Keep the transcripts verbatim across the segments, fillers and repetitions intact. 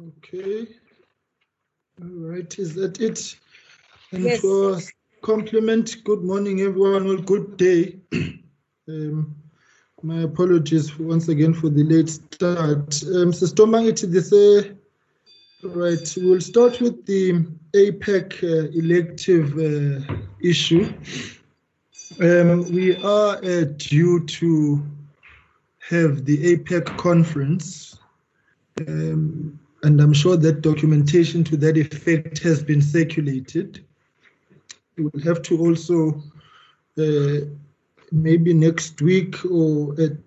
Okay. All right. Is that it? And yes. For compliment, good morning, everyone. Well, good day. um, my apologies for, once again for the late start. Um, so, Stomangiti, this. Uh, Right, we'll start with the APEC uh, elective uh, issue. Um, we are uh, due to have the APEC conference, um, and I'm sure that documentation to that effect has been circulated. We'll have to also, uh, maybe next week or at,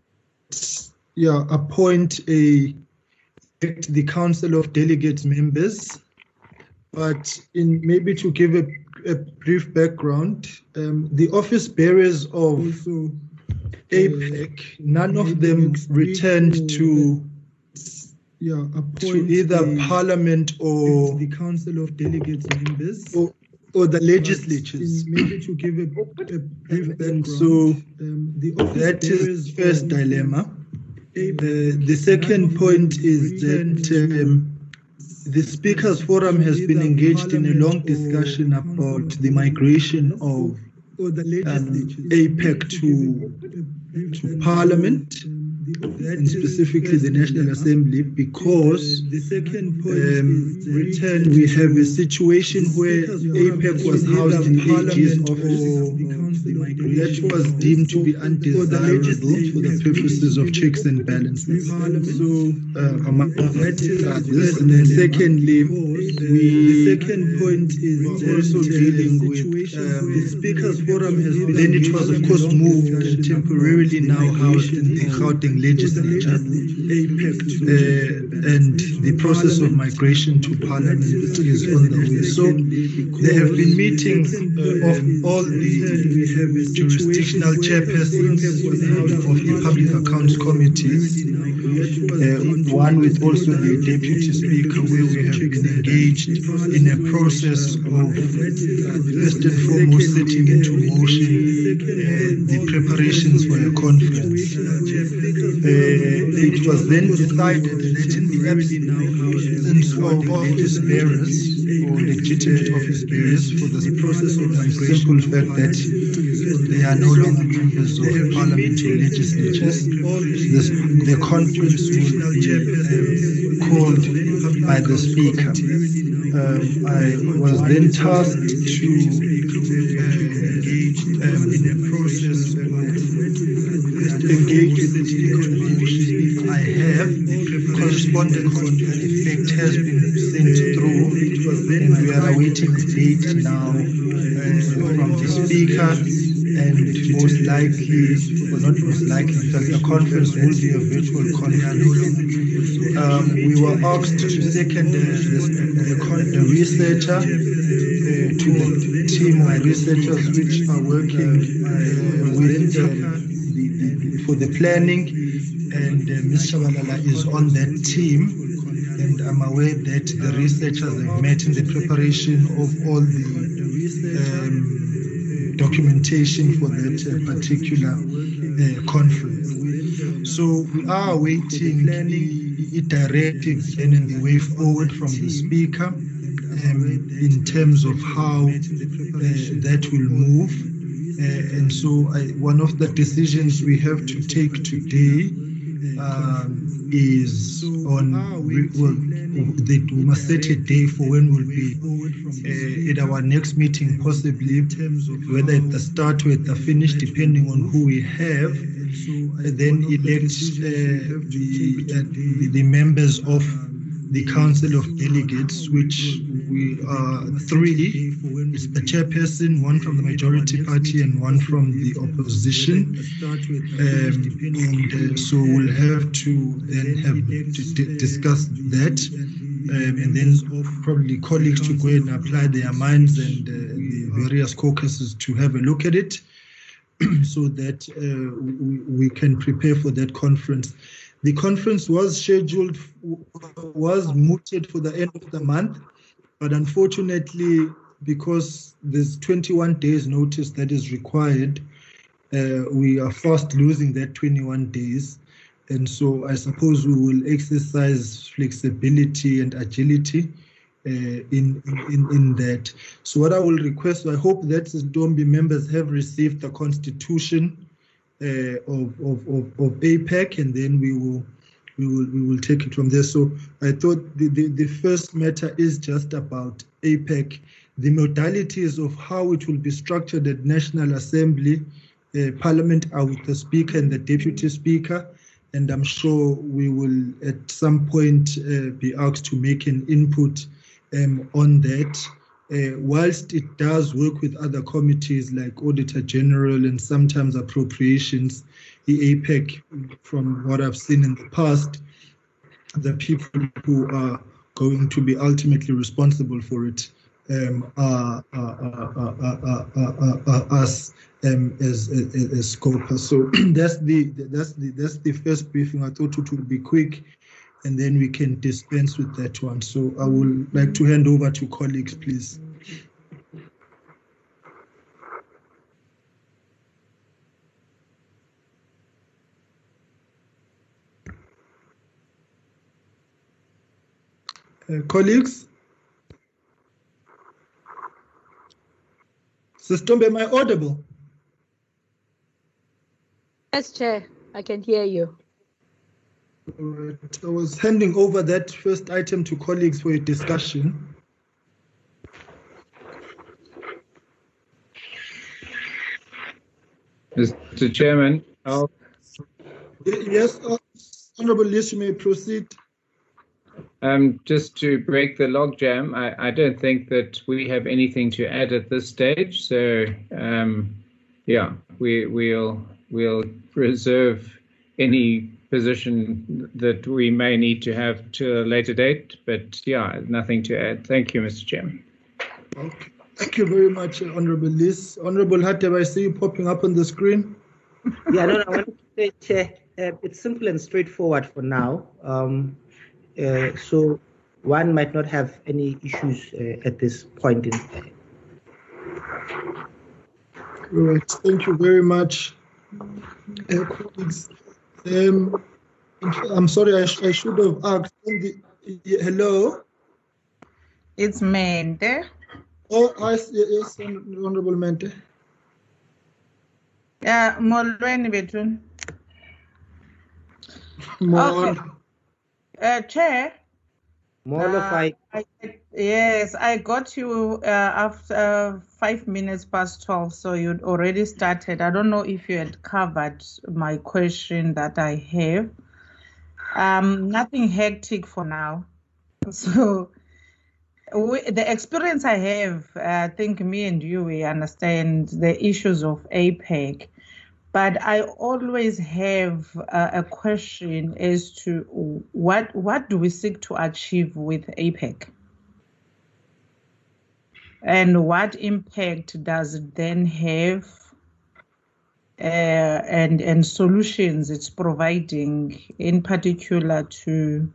yeah, appoint a the Council of Delegates members, but in maybe to give a, a brief background, um, the office bearers of APEC, none of them returned to, yeah, to either the, Parliament or the Council of Delegates members or, or the legislatures. Maybe to give a, a brief background, and so um, the office that is the first dilemma. The, the second point is that um, the Speakers Forum has been engaged in a long discussion about the migration of um, APEC to, to Parliament, and specifically the National Assembly, because um, return we have a situation where APEC was housed in A G's office, that was deemed to be undesirable for the purposes of checks and balances. So, uh, among others, and then secondly, we were also dealing with um, the Speakers Forum has been. Then it was, of course, moved temporarily now housed in the Gauteng legislature, uh, and the process of migration to Parliament is on the way. So there have been meetings uh, of all the jurisdictional chairpersons of the Public Accounts Committees, uh, one with also the Deputy Speaker, where we have been engaged in a process of first and foremost setting into motion uh, the preparations for a conference. Uh, it was then decided that in the absence of office bearers or legitimate office bearers for the process of migration, the simple fact that they are no longer members of Parliament or legislatures, this, the conference will be uh, called by the Speaker. Um, I was then tasked to engage uh, um, in a process of engagement. I have correspondence on the effect has been sent through, and we are awaiting a date now uh, from the Speaker, and most likely, or not most likely, because the conference will be a virtual conference. Um, we were asked to second uh, the, the, the researcher. Uh, to the team of researchers which are working uh, with uh, for the planning, and uh, Miz Shabalala is on that team, and I'm aware that the researchers have met in the preparation of all the um, documentation for that uh, particular uh, conference. So we are awaiting the directives and in the way forward from the Speaker. Um, in terms of how uh, that will move. Uh, and so I, one of the decisions we have to take today um, is on, we, well, the, we must set a day for when we'll be uh, at our next meeting, possibly, whether at the start or at the finish, depending on who we have, and then elect uh, the, uh, the members of the Council of Delegates, which we are three, it's the chairperson, one from the majority party and one from the opposition. Um, and uh, so we'll have to then have to discuss that, um, and then probably colleagues to go and apply their minds and uh, the various caucuses to have a look at it so that uh, we can prepare for that conference. The conference was scheduled, was mooted for the end of the month, but unfortunately, because there's twenty-one days notice that is required, uh, we are fast losing that twenty-one days. And so I suppose we will exercise flexibility and agility uh, in, in, in that. So what I will request, I hope that Ntombi members have received the constitution uh, of, of, of, of APEC, and then we will we will we will take it from there. So I thought the, the, the first matter is just about APEC, the modalities of how it will be structured at National Assembly, uh, Parliament are with the Speaker and the Deputy Speaker. And I'm sure we will at some point uh, be asked to make an input um, on that. Uh, whilst it does work with other committees like Auditor General and sometimes Appropriations, the APEC, from what I've seen in the past, the people who are going to be ultimately responsible for it um, are, are, are, are, are, are, are, are us. Um, as, as, as SCOPA. So that's the that's the that's the first briefing. I thought it would be quick, and then we can dispense with that one. So I would like to hand over to colleagues, please. Uh, colleagues. System, am I audible? Yes, Chair, I can hear you. All right. I was handing over that first item to colleagues for a discussion. Mister Chairman, I'll... Yes, Honourable Lish, you may proceed. Um, just to break the logjam, I, I don't think that we have anything to add at this stage. So, um, yeah, we, we'll... We'll reserve any position that we may need to have to a later date, but yeah, nothing to add. Thank you, Mister Chairman. Okay. Thank you very much, Honourable Liz. Honourable Hattab, I see you popping up on the screen. Yeah, no, no, I want to say, uh, it's simple and straightforward for now. Um, uh, so one might not have any issues uh, at this point in time. Right. Thank you very much. Uh, colleagues, um, I'm sorry, I, sh I should have asked. The, uh, hello? It's Mente. Oh, I see, yes, Honorable Mente. Yeah, Molweni Betun. More. Okay. Uh, Chair? More uh, I, I, yes, I got you uh, after five minutes past twelve, so you'd already started. I don't know if you had covered my question that I have. Um, nothing hectic for now. So we, the experience I have, I think me and you, we understand the issues of APEC. But I always have uh, a question as to what what do we seek to achieve with APEC? And what impact does it then have uh, and, and solutions it's providing, in particular to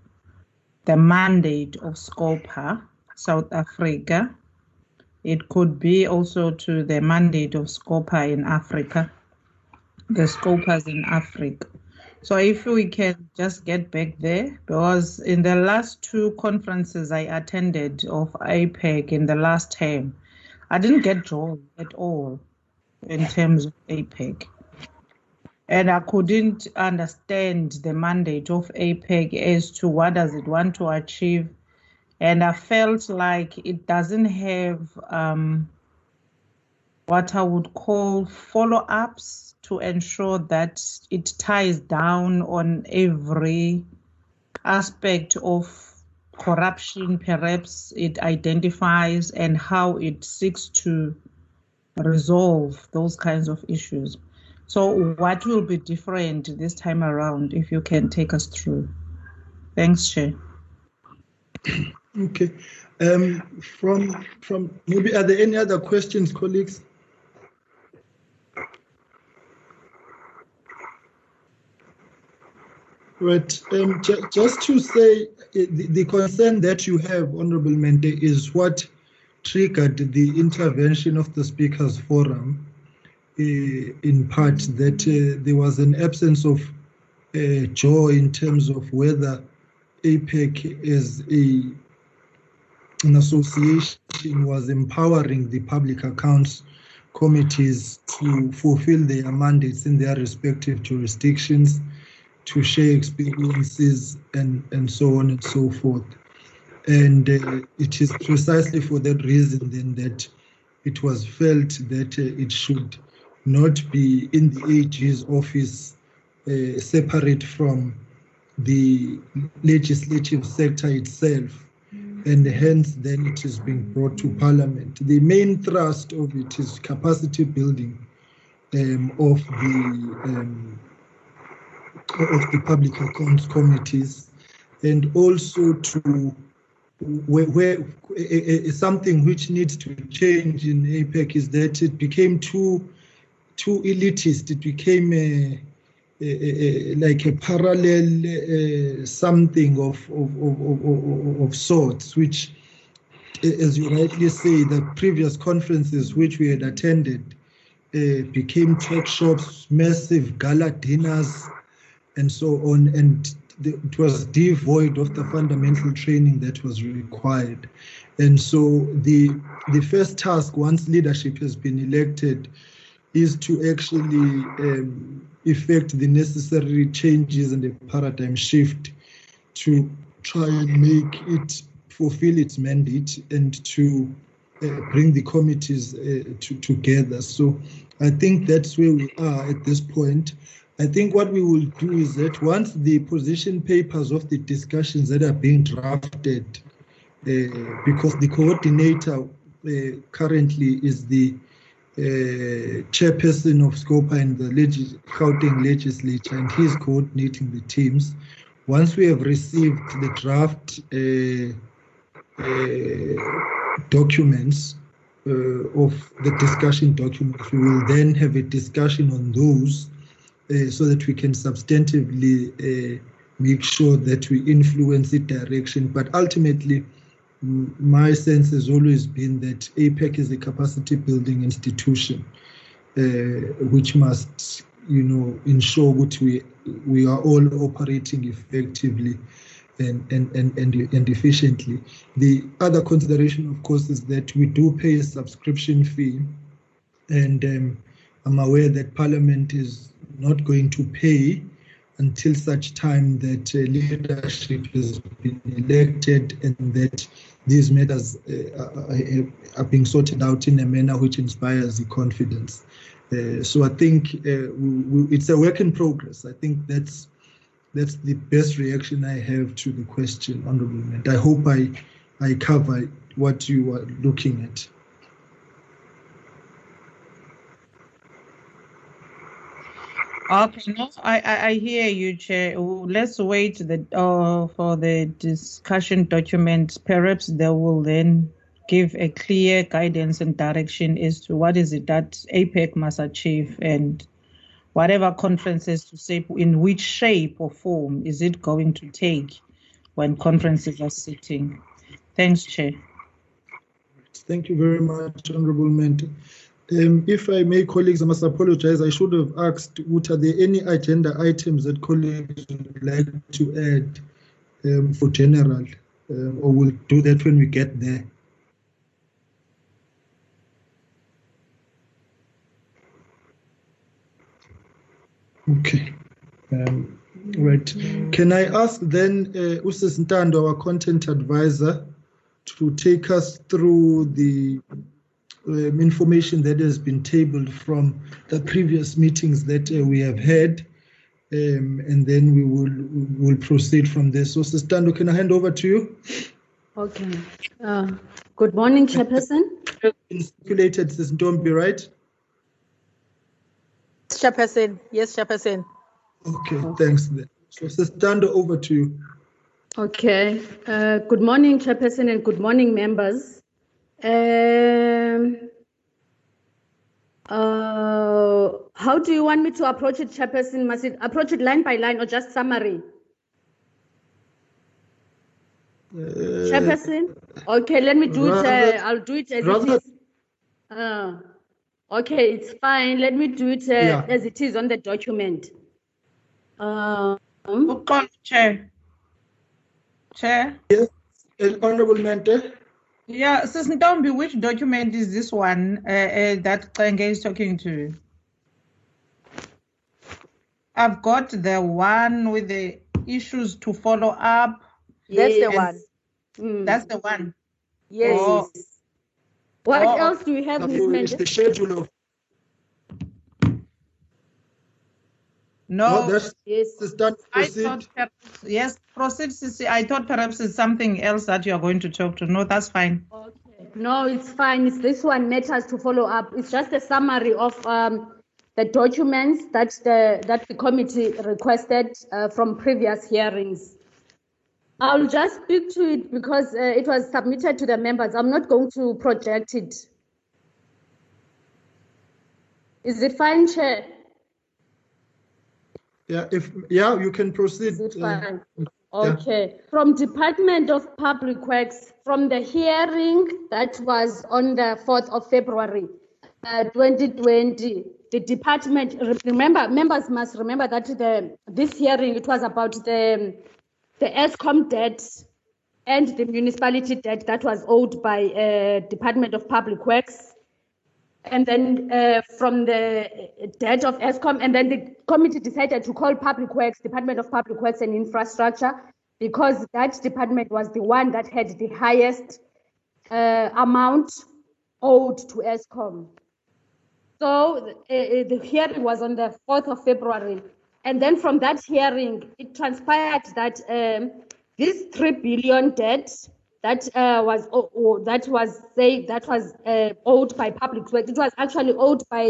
the mandate of SCOPA, South Africa? It could be also to the mandate of SCOPA in Africa. The scopers in Africa. So if we can just get back there, because in the last two conferences I attended of APEC in the last term, I didn't get drawn at all in terms of APEC. And I couldn't understand the mandate of APEC as to what does it want to achieve. And I felt like it doesn't have um, what I would call follow-ups to ensure that it ties down on every aspect of corruption, perhaps it identifies, and how it seeks to resolve those kinds of issues. So what will be different this time around, if you can take us through? Thanks, Chair. Okay. Um, from, from maybe, are there any other questions, colleagues? Right. Um, ju just to say, the, the concern that you have, Honourable Mente, is what triggered the intervention of the Speakers' Forum, uh, in part that uh, there was an absence of uh, Joe, in terms of whether APEC is a, an association was empowering the public accounts committees to fulfill their mandates in their respective jurisdictions, to share experiences and, and so on and so forth. And uh, it is precisely for that reason then that it was felt that uh, it should not be in the A G's office uh, separate from the legislative sector itself, and hence then it is being brought to Parliament. The main thrust of it is capacity building um, of the um, of the public accounts committees, and also to Where, where uh, uh, something which needs to change in APEC is that it became too, too elitist. It became a, a, a, like a parallel uh, something of of, of, of of sorts, which, as you rightly say, the previous conferences which we had attended uh, became talk shops, massive gala dinners, and so on, and it was devoid of the fundamental training that was required. And so the the first task, once leadership has been elected, is to actually um, effect the necessary changes and the paradigm shift to try and make it fulfill its mandate and to uh, bring the committees uh, to, together. So I think that's where we are at this point. I think what we will do is that once the position papers of the discussions that are being drafted, uh, because the coordinator uh, currently is the uh, chairperson of SCOPA in the legis- Gauteng legislature, and he's coordinating the teams. Once we have received the draft uh, uh, documents uh, of the discussion documents, we will then have a discussion on those. Uh, so that we can substantively uh, make sure that we influence the direction. But ultimately, m- my sense has always been that APEC is a capacity building institution, uh, which must, you know, ensure that we we are all operating effectively and, and, and, and, and efficiently. The other consideration, of course, is that we do pay a subscription fee, and um, I'm aware that Parliament is not going to pay until such time that uh, leadership has been elected and that these matters uh, are, are being sorted out in a manner which inspires the confidence. Uh, so I think uh, we, we, it's a work in progress. I think that's that's the best reaction I have to the question, Honourable Member. I hope I, I cover what you are looking at. Okay, no, I, I hear you, Chair. Let's wait the, uh, for the discussion documents. Perhaps they will then give a clear guidance and direction as to what is it that APEC must achieve, and whatever conferences to say in which shape or form is it going to take when conferences are sitting. Thanks, Chair. Thank you very much, Honourable Member. Um, if I may, colleagues, I must apologize. I should have asked, what are there any agenda items that colleagues would like to add um, for general, um, or we'll do that when we get there. Okay. Um, right. Can I ask then, uh, Usis Ntando, our content advisor, to take us through the Um, information that has been tabled from the previous meetings that uh, we have had, um, and then we will will proceed from there. So, Sister Ntando, can I hand over to you? Okay. Uh, good morning, Chairperson. Circulated, Sister Ntombi, right? Chairperson, yes, Chairperson. Okay, okay. Thanks. Then. So, Sister Ntando, over to you. Okay. Uh, good morning, Chairperson, and good morning, members. Um, uh, how do you want me to approach it, Chairperson? Must it approach it line by line or just summary? Uh, Chairperson? Okay, let me do rather, it. Uh, I'll do it as rather, it is. Uh, okay, it's fine. Let me do it uh, yeah. as it is on the document. Uh, Ukon, Chair. Chair? Yes, Honorable Mente. Yeah, Sis Ntombi, which document is this one uh, uh, that Xenge is talking to? I've got the one with the issues to follow up. That's yes. the one. Mm. That's the one. Yes. Oh. What oh. else do we have? It's the schedule of. No, no yes. Start, I thought perhaps, yes, proceed. I thought perhaps it's something else that you are going to talk to. No, that's fine. Okay. No, it's fine. It's this one, matters to follow up. It's just a summary of um, the documents that the that the committee requested uh, from previous hearings. I'll just speak to it because uh, it was submitted to the members. I'm not going to project it. Is it fine, Chair? Yeah, if yeah, you can proceed. Uh, okay. Yeah. From Department of Public Works, from the hearing that was on the fourth of February, uh, twenty twenty, the department, remember, members must remember that the this hearing, it was about the, the Eskom debt and the municipality debt that was owed by uh, Department of Public Works. And then uh, from the debt of Eskom, and then the committee decided to call Public Works, Department of Public Works and Infrastructure, because that department was the one that had the highest uh, amount owed to Eskom. So uh, the hearing was on the fourth of February. And then from that hearing, it transpired that um, this three billion debt That uh, was oh, oh, that was say that was uh, owed by public works. It was actually owed by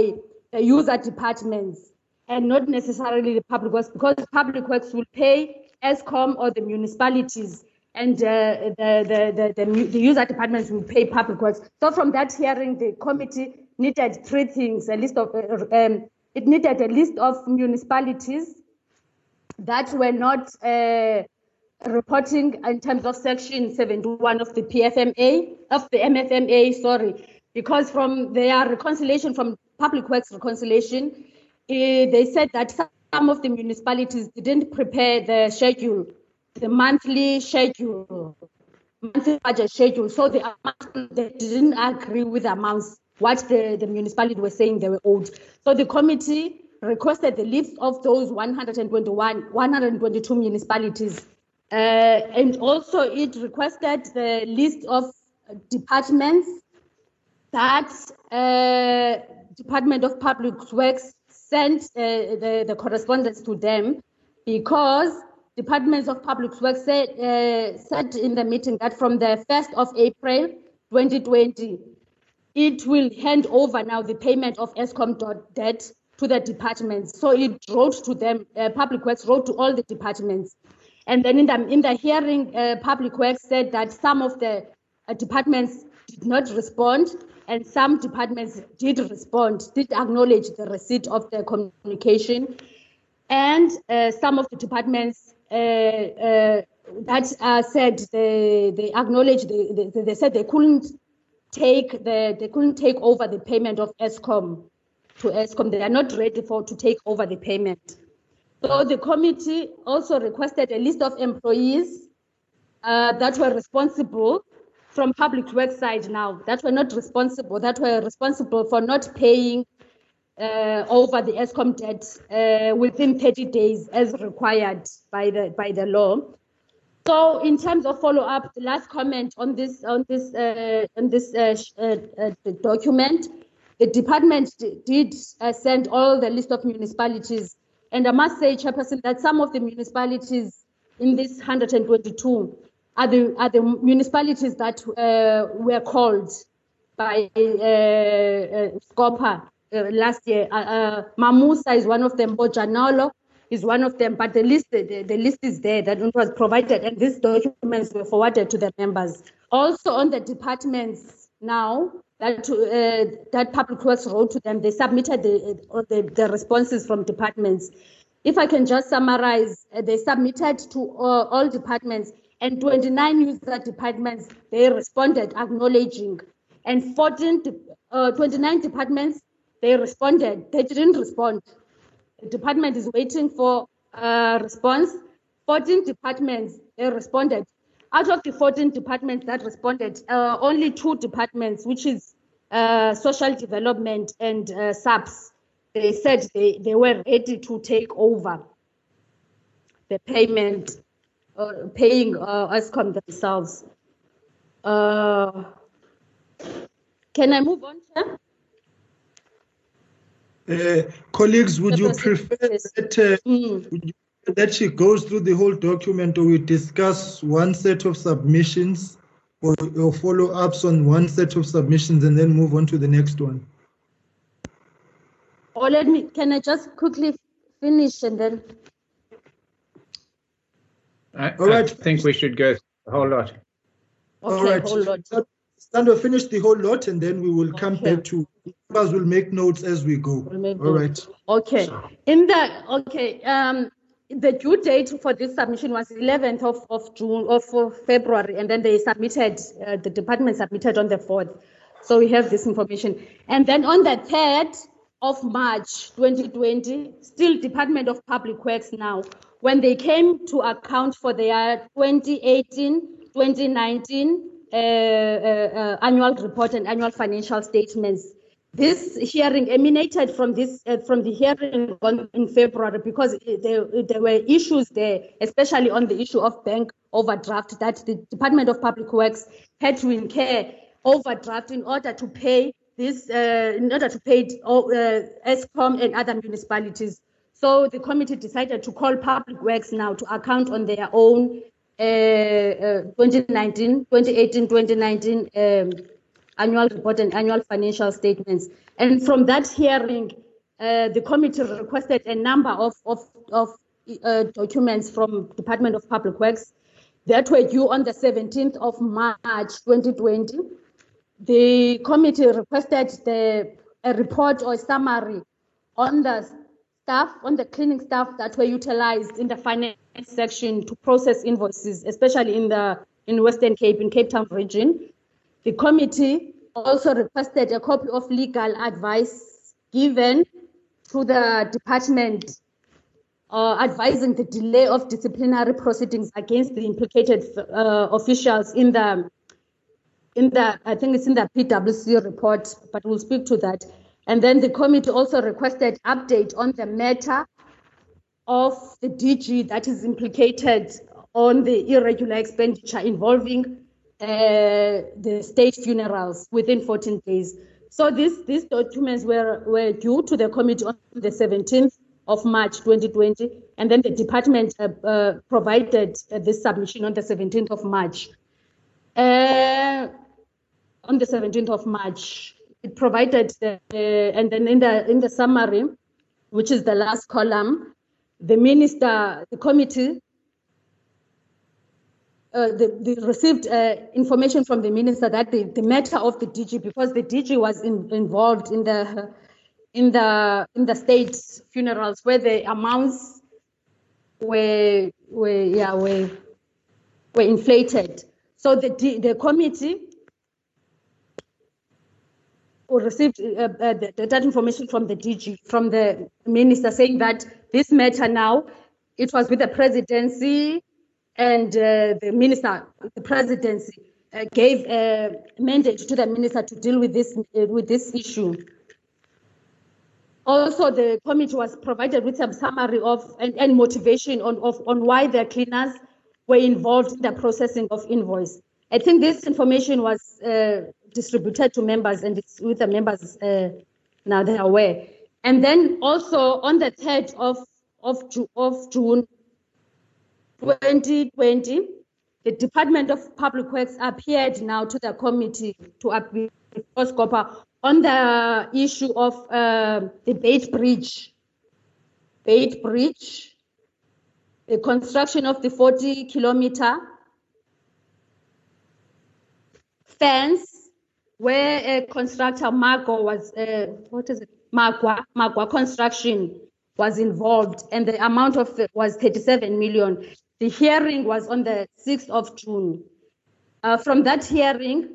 the user departments and not necessarily the public works, because public works will pay Eskom or the municipalities, and uh, the, the, the the the user departments will pay public works. So from that hearing, the committee needed three things: a list of um, it needed a list of municipalities that were not. Uh, reporting in terms of section seventy-one of the P F M A, of the M F M A, sorry, because from their reconciliation, from Public Works reconciliation, uh, they said that some of the municipalities didn't prepare the schedule, the monthly schedule, monthly budget schedule, so they, they didn't agree with the amounts, what the, the municipality were saying they were owed. So the committee requested the list of those one hundred twenty-one, one hundred twenty-two municipalities. Uh, and also it requested the list of departments that uh, Department of Public Works sent uh, the, the correspondence to them, because Departments of Public Works said, uh, said in the meeting that from the first of April twenty twenty, it will hand over now the payment of Eskom debt to the departments. So it wrote to them, uh, Public Works wrote to all the departments. And then in the, in the hearing, uh, Public Works said that some of the uh, departments did not respond, and some departments did respond, did acknowledge the receipt of the communication. And uh, some of the departments uh, uh, that uh, said they, they acknowledged, they, they, they said they couldn't take the, they couldn't take over the payment of Eskom to Eskom. They are not ready for to take over the payment. So the committee also requested a list of employees uh, that were responsible from Public Works side now, that were not responsible, that were responsible for not paying uh, over the Eskom debt uh, within thirty days as required by the by the law. So in terms of follow up, the last comment on this on this uh, on this uh, uh, uh, document, the department did uh, send all the list of municipalities. And I must say, Chairperson, that some of the municipalities in this one hundred twenty-two are the, are the municipalities that uh, were called by uh, uh, SCOPA uh, last year. Uh, uh, Mamusa is one of them, Bojanala is one of them, but the list, the, the list is there that was provided, and these documents were forwarded to the members. Also on the departments now, that uh, that Public Works wrote to them, they submitted the, the the responses from departments. If I can just summarize, uh, they submitted to uh, all departments, and twenty-nine user departments, they responded acknowledging, and fourteen, uh, twenty-nine departments, they responded. They didn't respond. The department is waiting for a uh, response, fourteen departments uh, responded. Out of the fourteen departments that responded, uh, only two departments, which is uh, social development and uh, SAPS, they said they, they were ready to take over the payment, uh, paying uh, Eskom themselves. Uh, can I move on, Chair? Uh, colleagues, would you prefer that, uh, mm. would you, that she goes through the whole document, or we discuss one set of submissions or, or follow-ups on one set of submissions and then move on to the next one? Or let me, can I just quickly finish and then? I, All right. I think we should go a whole lot. Okay, All right. Whole lot. Stando, finish the whole lot and then we will come okay. back to members will make notes as we go. We'll All notes. right. Okay. In the okay, um the due date for this submission was eleventh of, of June of, of February, and then they submitted uh, the department submitted on the fourth. So we have this information. And then on the third of March twenty twenty, still Department of Public Works now, when they came to account for their twenty eighteen twenty nineteen Uh, uh, uh, annual report and annual financial statements. This hearing emanated from this uh, from the hearing on, in February, because there, there were issues there, especially on the issue of bank overdraft, that the Department of Public Works had to incur overdraft in order to pay this, uh, in order to pay Eskom uh, and other municipalities. So the committee decided to call Public Works now to account on their own Uh, uh, twenty nineteen, twenty eighteen, twenty nineteen um, annual report and annual financial statements. And from that hearing, uh, the committee requested a number of, of, of uh, documents from Department of Public Works that were due on the seventeenth of March twenty twenty. The committee requested the, a report or a summary on the staff, on the cleaning staff that were utilized in the finance section to process invoices, especially in the in Western Cape, in Cape Town region. The committee also requested a copy of legal advice given to the department uh, advising the delay of disciplinary proceedings against the implicated uh, officials in the in the I think it's in the P W C report, but we'll speak to that. And then the committee also requested update on the matter of the D G that is implicated on the irregular expenditure involving uh, the state funerals within fourteen days. So this, these documents were, were due to the committee on the seventeenth of March twenty twenty, and then the department uh, uh, provided uh, this submission on the seventeenth of March. Uh, on the seventeenth of March. It provided, the, uh, and then in the in the summary, which is the last column, the minister, the committee, uh, they, they received uh, information from the minister that the, the matter of the D G, because the D G was in, involved in the in the in the state funerals, where the amounts were were yeah were were inflated. So the the committee received uh, uh, the, that information from the D G, from the minister, saying that this matter now, it was with the presidency, and uh, the minister, the presidency uh, gave a mandate to the minister to deal with this uh, with this issue. Also, the committee was provided with some summary of and, and motivation on of, on why the cleaners were involved in the processing of invoice. I think this information was uh, distributed to members, and it's with the members uh, now they're aware. And then also on the third of, of, Ju- of June twenty twenty, the Department of Public Works appeared now to the committee to appeal for SCOPA on the issue of uh, the Beitbridge. Beitbridge, the construction of the forty kilometer fence, where a constructor Magwa was uh, what is it Magwa Magwa construction was involved, and the amount of it was thirty-seven million. The hearing was on the sixth of June. Uh, from that hearing,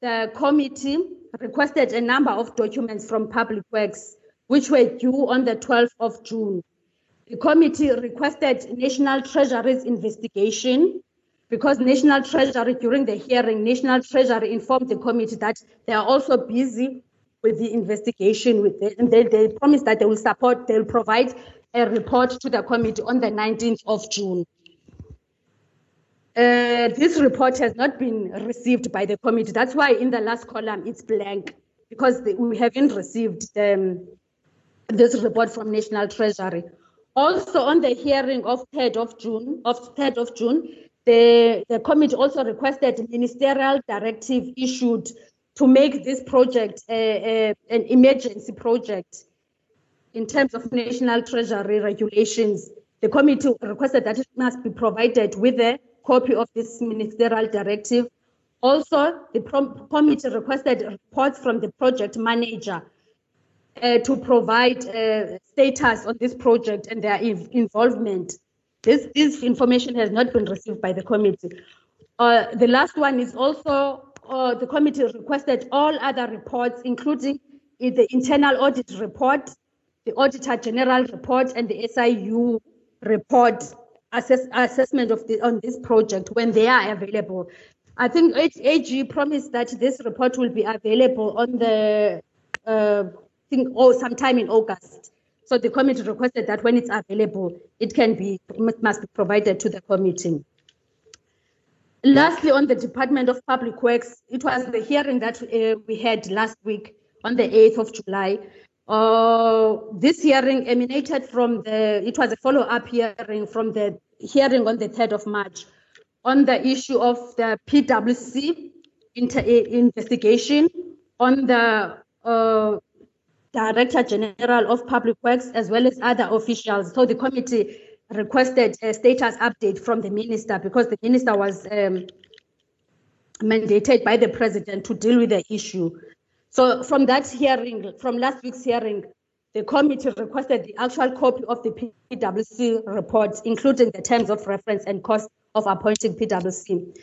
the committee requested a number of documents from Public Works, which were due on the twelfth of June. The committee requested National Treasury's investigation because National Treasury, during the hearing, National Treasury informed the committee that they are also busy with the investigation. With the, and they, they promised that they will support, they'll provide a report to the committee on the nineteenth of June. Uh, this report has not been received by the committee. That's why in the last column it's blank, because the, we haven't received um, this report from National Treasury. Also, on the hearing of third of June, of third of June, the, the committee also requested ministerial directive issued to make this project a, a, an emergency project in terms of National Treasury regulations. The committee requested that it must be provided with a copy of this ministerial directive. Also, the prom- committee requested reports from the project manager uh, to provide uh, status on this project and their inv- involvement. This, this information has not been received by the committee. Uh, the last one is also, uh, the committee requested all other reports, including the internal audit report, the Auditor General report, and the S I U report, assess- assessment of the, on this project when they are available. I think A G promised that this report will be available on the uh, thing or oh, sometime in August. So the committee requested that when it's available, it can be it must be provided to the committee. Lastly, on the Department of Public Works, it was the hearing that uh, we had last week on the eighth of July. Uh, this hearing emanated from the. It was a follow-up hearing from the hearing on the third of March. On the issue of the PwC inter- investigation on the uh, Director General of Public Works, as well as other officials. So the committee requested a status update from the minister, because the minister was um, mandated by the president to deal with the issue. So from that hearing, from last week's hearing, the committee requested the actual copy of the PwC report, including the terms of reference and cost of appointing PwC.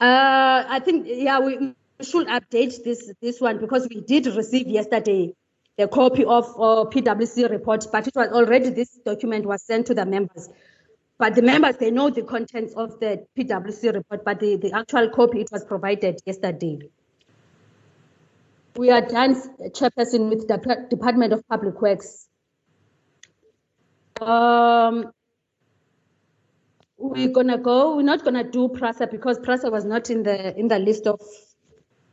Uh, I think, yeah, we should update this, this one, because we did receive yesterday the copy of uh, PwC report, but it was already, this document was sent to the members. But the members, they know the contents of the PwC report, but the, the actual copy, it was provided yesterday. We are done, Chairperson, with the Department of Public Works. Um, We're gonna go. We're not gonna do PRASA because PRASA was not in the in the list of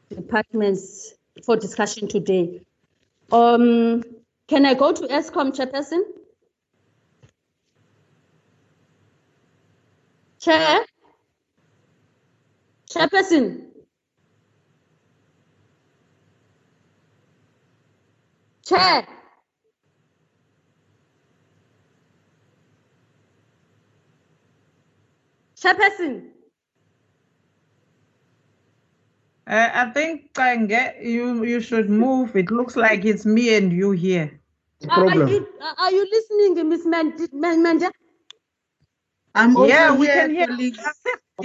departments for discussion today. Um, can I go to Eskom, Chairperson? Chair, Chairperson, Chair. Chairperson? Uh, I think, Kange, you, you should move. It looks like it's me and you here. No problem. Are, you, are you listening, Miz Mende? I'm also yeah, we here, can hear you.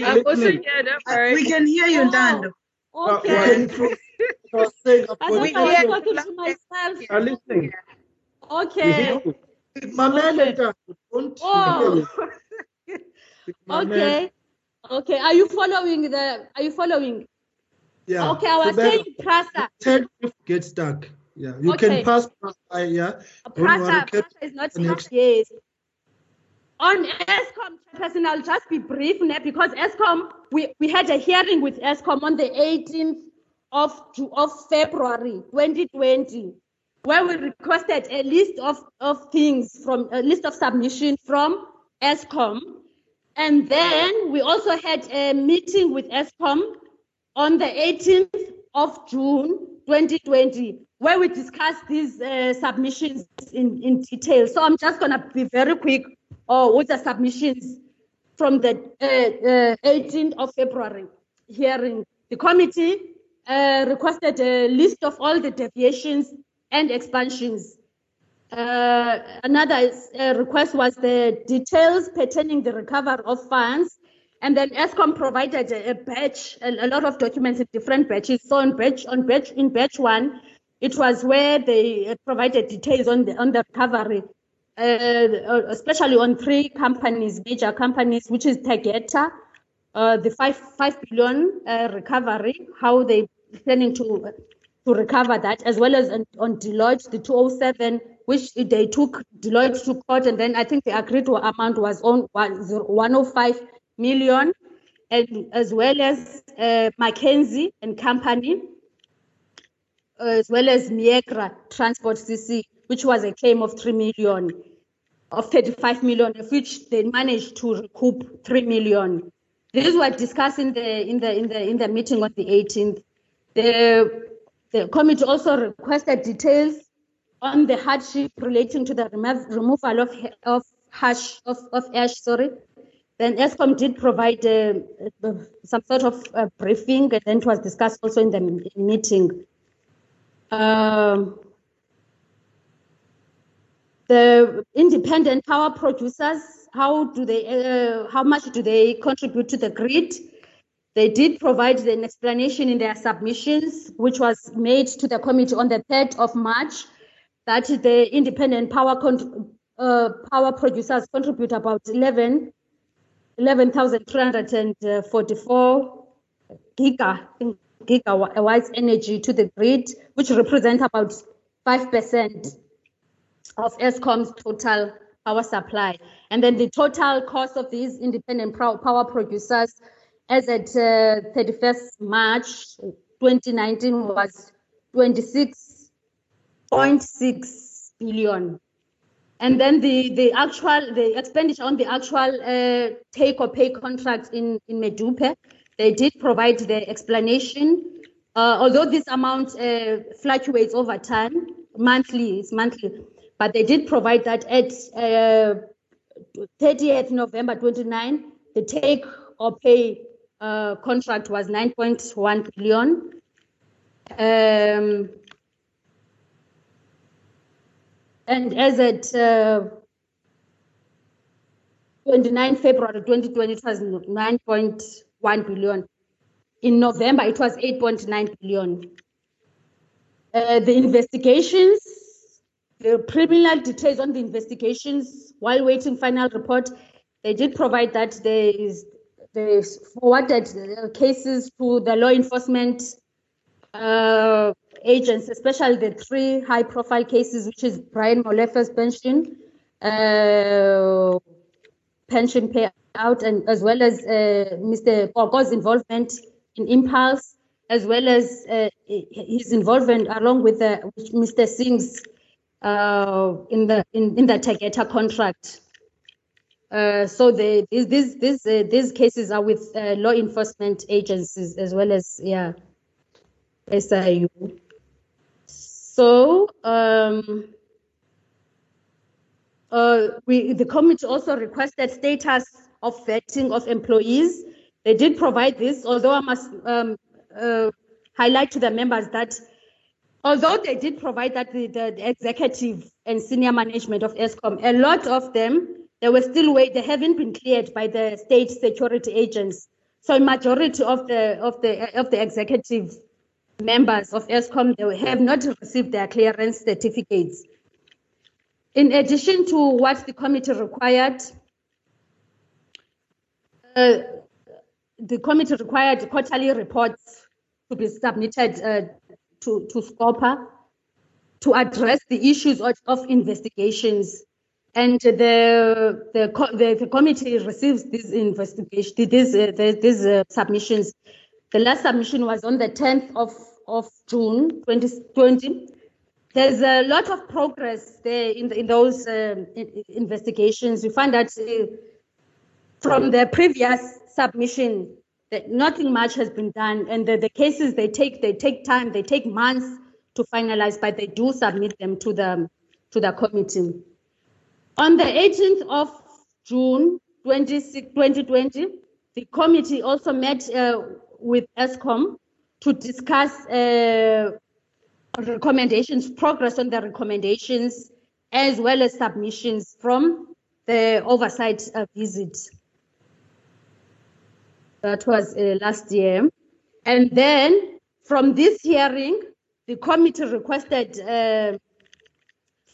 I'm also here, right. We can hear you, Dando. Oh, okay. I thought I was talking to myself. I'm listening. Okay. Don't oh. Okay, okay. Are you following the? Are you following? Yeah. Okay, I was so saying PRASA. Tech get stuck. Yeah, you okay. can pass PRASA. Yeah. PRASA, PRASA is not stuck. Yes. On Eskom, Chairperson, I'll just be brief now, because Eskom, we, we had a hearing with Eskom on the eighteenth of February twenty twenty, where we requested a list of of things from a list of submission from Eskom. And then we also had a meeting with Eskom on the eighteenth of June twenty twenty, where we discussed these uh, submissions in, in detail. So I'm just going to be very quick uh, with the submissions from the uh, uh, eighteenth of February hearing. The committee uh, requested a list of all the deviations and expansions. Uh, another uh, request was the details pertaining the recovery of funds, and then Eskom provided a, a batch, a, a lot of documents in different batches. So on batch, on batch, in batch one, it was where they provided details on the on the recovery uh, especially on three companies, major companies, which is Tegeta, uh, the five five billion uh, recovery, how they planning to to recover that, as well as on, on Deloitte, the two oh seven, which they took Deloitte to court, and then I think the agreed amount was on one hundred five million, and as well as uh, McKinsey and Company, uh, as well as Miakra Transport C C, which was a claim of three million, of thirty-five million, of which they managed to recoup three million. This was discussed in the in the in the in the meeting on the eighteenth. The The committee also requested details on the hardship relating to the remo- removal of of ash, of, of ash. Sorry. Then Eskom did provide uh, some sort of uh, briefing, and then it was discussed also in the meeting. Um, the independent power producers, how do they? Uh, how much do they contribute to the grid? They did provide an explanation in their submissions, which was made to the committee on the third of March, that the independent power con- uh, power producers contribute about eleven thousand three hundred forty-four giga, gigawatts energy to the grid, which represent about five percent of Eskom's total power supply. And then the total cost of these independent power producers as at uh, thirty-first of March twenty nineteen was twenty-six point six billion. And then the, the actual, the expenditure on the actual uh, take or pay contract in, in Medupe, they did provide the explanation. Uh, although this amount uh, fluctuates over time, monthly, it's monthly, but they did provide that at uh, thirtieth of November twenty-nine, the take or pay Uh, contract was nine point one billion. Um, and as at uh, twenty-ninth of February twenty twenty, it was nine point one billion. In November, it was eight point nine billion. Uh, the investigations, the preliminary details on the investigations while waiting final report, they did provide that there is They forwarded cases to the law enforcement uh, agents, especially the three high-profile cases, which is Brian Molefe's pension, uh, pension payout, and as well as uh, Mister Porgo's involvement in Impulse, as well as uh, his involvement along with, the, with Mister Singh's uh, in the in, in the Tegeta contract. Uh, so the, these these these, uh, these cases are with uh, law enforcement agencies as well as yeah, S I U. So um, uh, we the committee also requested status of vetting of employees. They did provide this, although I must um, uh, highlight to the members that although they did provide that the, the executive and senior management of Eskom, a lot of them. They were still wait. They haven't been cleared by the state security agents. So, majority of the of the of the executive members of Eskom, they have not received their clearance certificates. In addition to what the committee required, uh, the committee required quarterly reports to be submitted uh, to to SCOPA to address the issues of, of investigations. And the the, the the committee receives these investigations, these uh, these uh, submissions. The last submission was on the tenth of June twenty twenty. There's a lot of progress there in the, in those um, investigations. We found that uh, from the previous submission that nothing much has been done, and the, the cases they take they take time, they take months to finalize, but they do submit them to the to the committee. On the eighteenth of June twenty twenty, the committee also met uh, with Eskom to discuss uh, recommendations, progress on the recommendations, as well as submissions from the oversight uh, visit. That was uh, last year. And then from this hearing, the committee requested uh,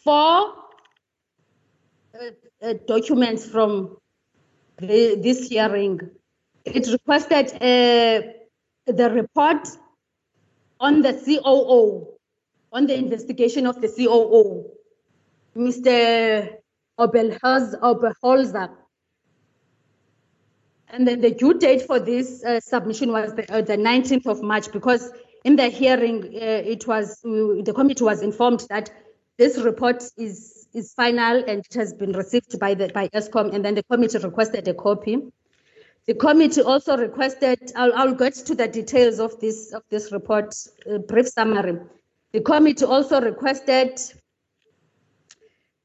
four uh, documents from the, this hearing, it requested uh, the report on the C O O, on the investigation of the C O O, Mister Oberholzer. And then the due date for this uh, submission was the, uh, the nineteenth of March, because in the hearing, uh, it was uh, the committee was informed that this report is, is final and it has been received by the by Eskom, and then the committee requested a copy. The committee also requested, I'll, I'll get to the details of this, of this report, a brief summary. The committee also requested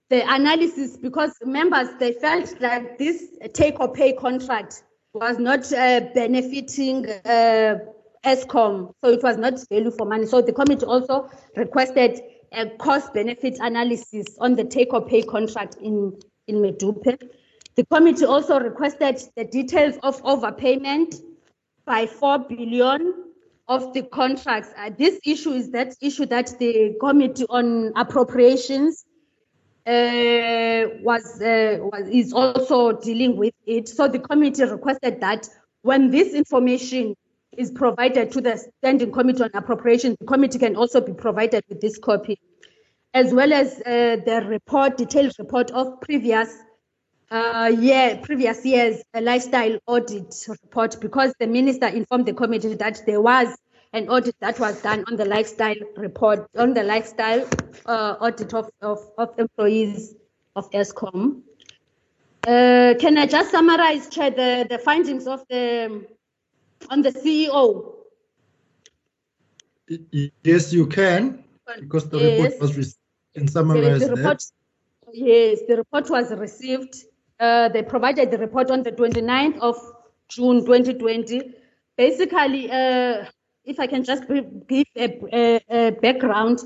the analysis, because members, they felt that this take or pay contract was not uh, benefiting uh, Eskom, so it was not value for money. So the committee also requested a cost benefit analysis on the take or pay contract in, in Medupe. The committee also requested the details of overpayment by four billion of the contracts. Uh, this issue is that issue that the Committee on Appropriations uh, was, uh, was is also dealing with it. So the committee requested that when this information is provided to the Standing Committee on Appropriations, the committee can also be provided with this copy, as well as uh, the report, detailed report of previous Uh, yeah, previous year's uh, lifestyle audit report, because the minister informed the committee that there was an audit that was done on the lifestyle report, on the lifestyle uh, audit of, of, of employees of Eskom. Uh, can I just summarize, Chair, the, the findings of the on the C E O? Yes, you can, because the yes. report was received and summarized. The report, yes, the report was received. Uh, they provided the report on the twenty-ninth of June twenty twenty. Basically, uh, if I can just give a, a, a background,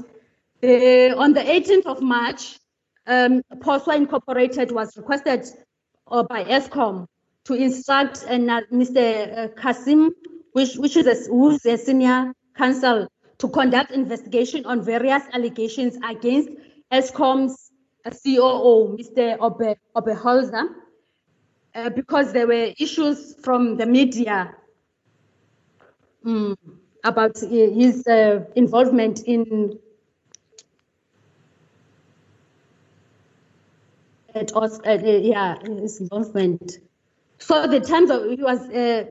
uh, on the eighteenth of March, um, POSWA Incorporated was requested uh, by Eskom to instruct uh, Mister Kasim, which, which is a, who's a senior counsel, to conduct investigation on various allegations against Eskom's C O O, Mister Ober, Oberholzer, uh, because there were issues from the media um, about uh, his uh, involvement in at uh, uh, yeah his involvement. So the terms of it was uh,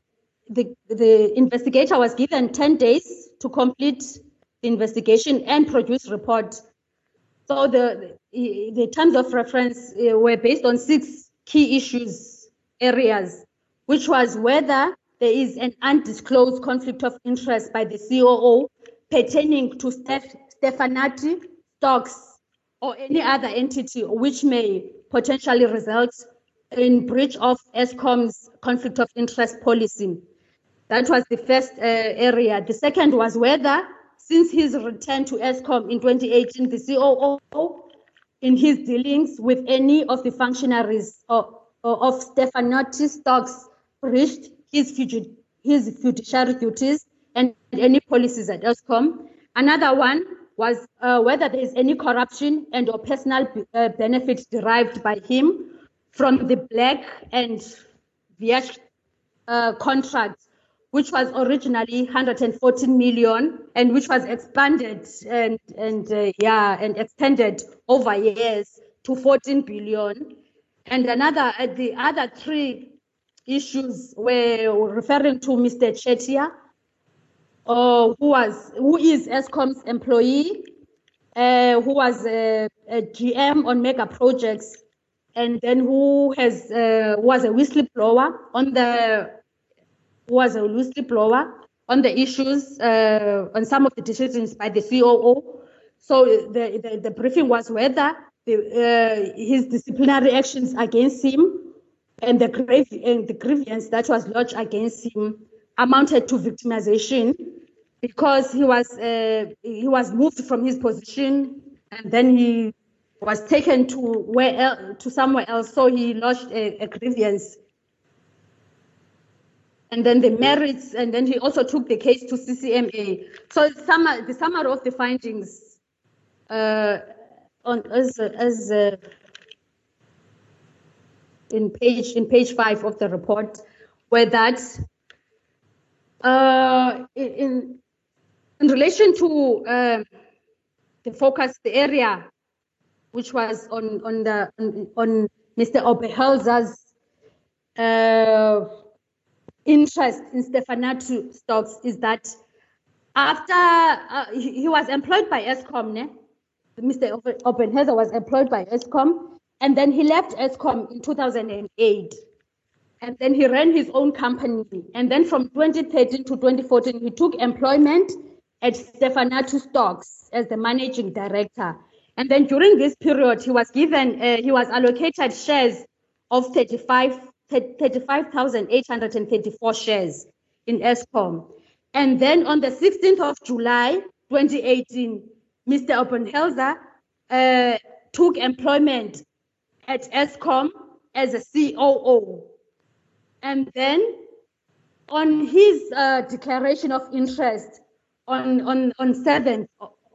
the the investigator was given ten days to complete the investigation and produce report. So the the terms of reference were based on six key issues areas, which was whether there is an undisclosed conflict of interest by the C O O pertaining to Steph, Stefanutti Stocks or any other entity which may potentially result in breach of Eskom's conflict of interest policy. That was the first uh, area. The second was whether, since his return to Eskom in twenty eighteen, the C O O, in his dealings with any of the functionaries of, of Stefanutti Stocks, breached his, his fiduciary duties and any policies at Eskom. Another one was uh, whether there is any corruption and or personal uh, benefits derived by him from the black and V H uh, contracts, which was originally one hundred fourteen million, and which was expanded and and uh, yeah and extended over years to fourteen billion. And another, uh, the other three issues were referring to Mister Chetia, uh, who was who is Eskom's employee, uh, who was a, a G M on mega projects, and then who has uh, was a whistleblower on the. was a whistleblower on the issues, uh, on some of the decisions by the C O O. So the, the, the briefing was whether the, uh, his disciplinary actions against him and the, grave, and the grievance that was lodged against him amounted to victimization, because he was, uh, he was moved from his position and then he was taken to, where el to somewhere else, so he lodged a, a grievance. And then the merits, and then he also took the case to C C M A. So summa, the summary of the findings uh, on as, as uh, in page in page five of the report, where that uh, in in relation to uh, the focus, the area which was on on the on, on Mister Oberholzer's uh, interest in Stefanutti Stocks, is that after uh, he, he was employed by Eskom, ne? Mister Oberholzer was employed by Eskom, and then he left Eskom in two thousand eight, and then he ran his own company, and then from twenty thirteen to twenty fourteen he took employment at Stefanutti Stocks as the managing director. And then during this period he was given uh, he was allocated shares of thirty-five thousand eight hundred thirty-four shares in Eskom. And then on the sixteenth of July twenty eighteen, Mister Oberholzer uh, took employment at Eskom as a C O O. And then on his uh, declaration of interest on, on, on seventh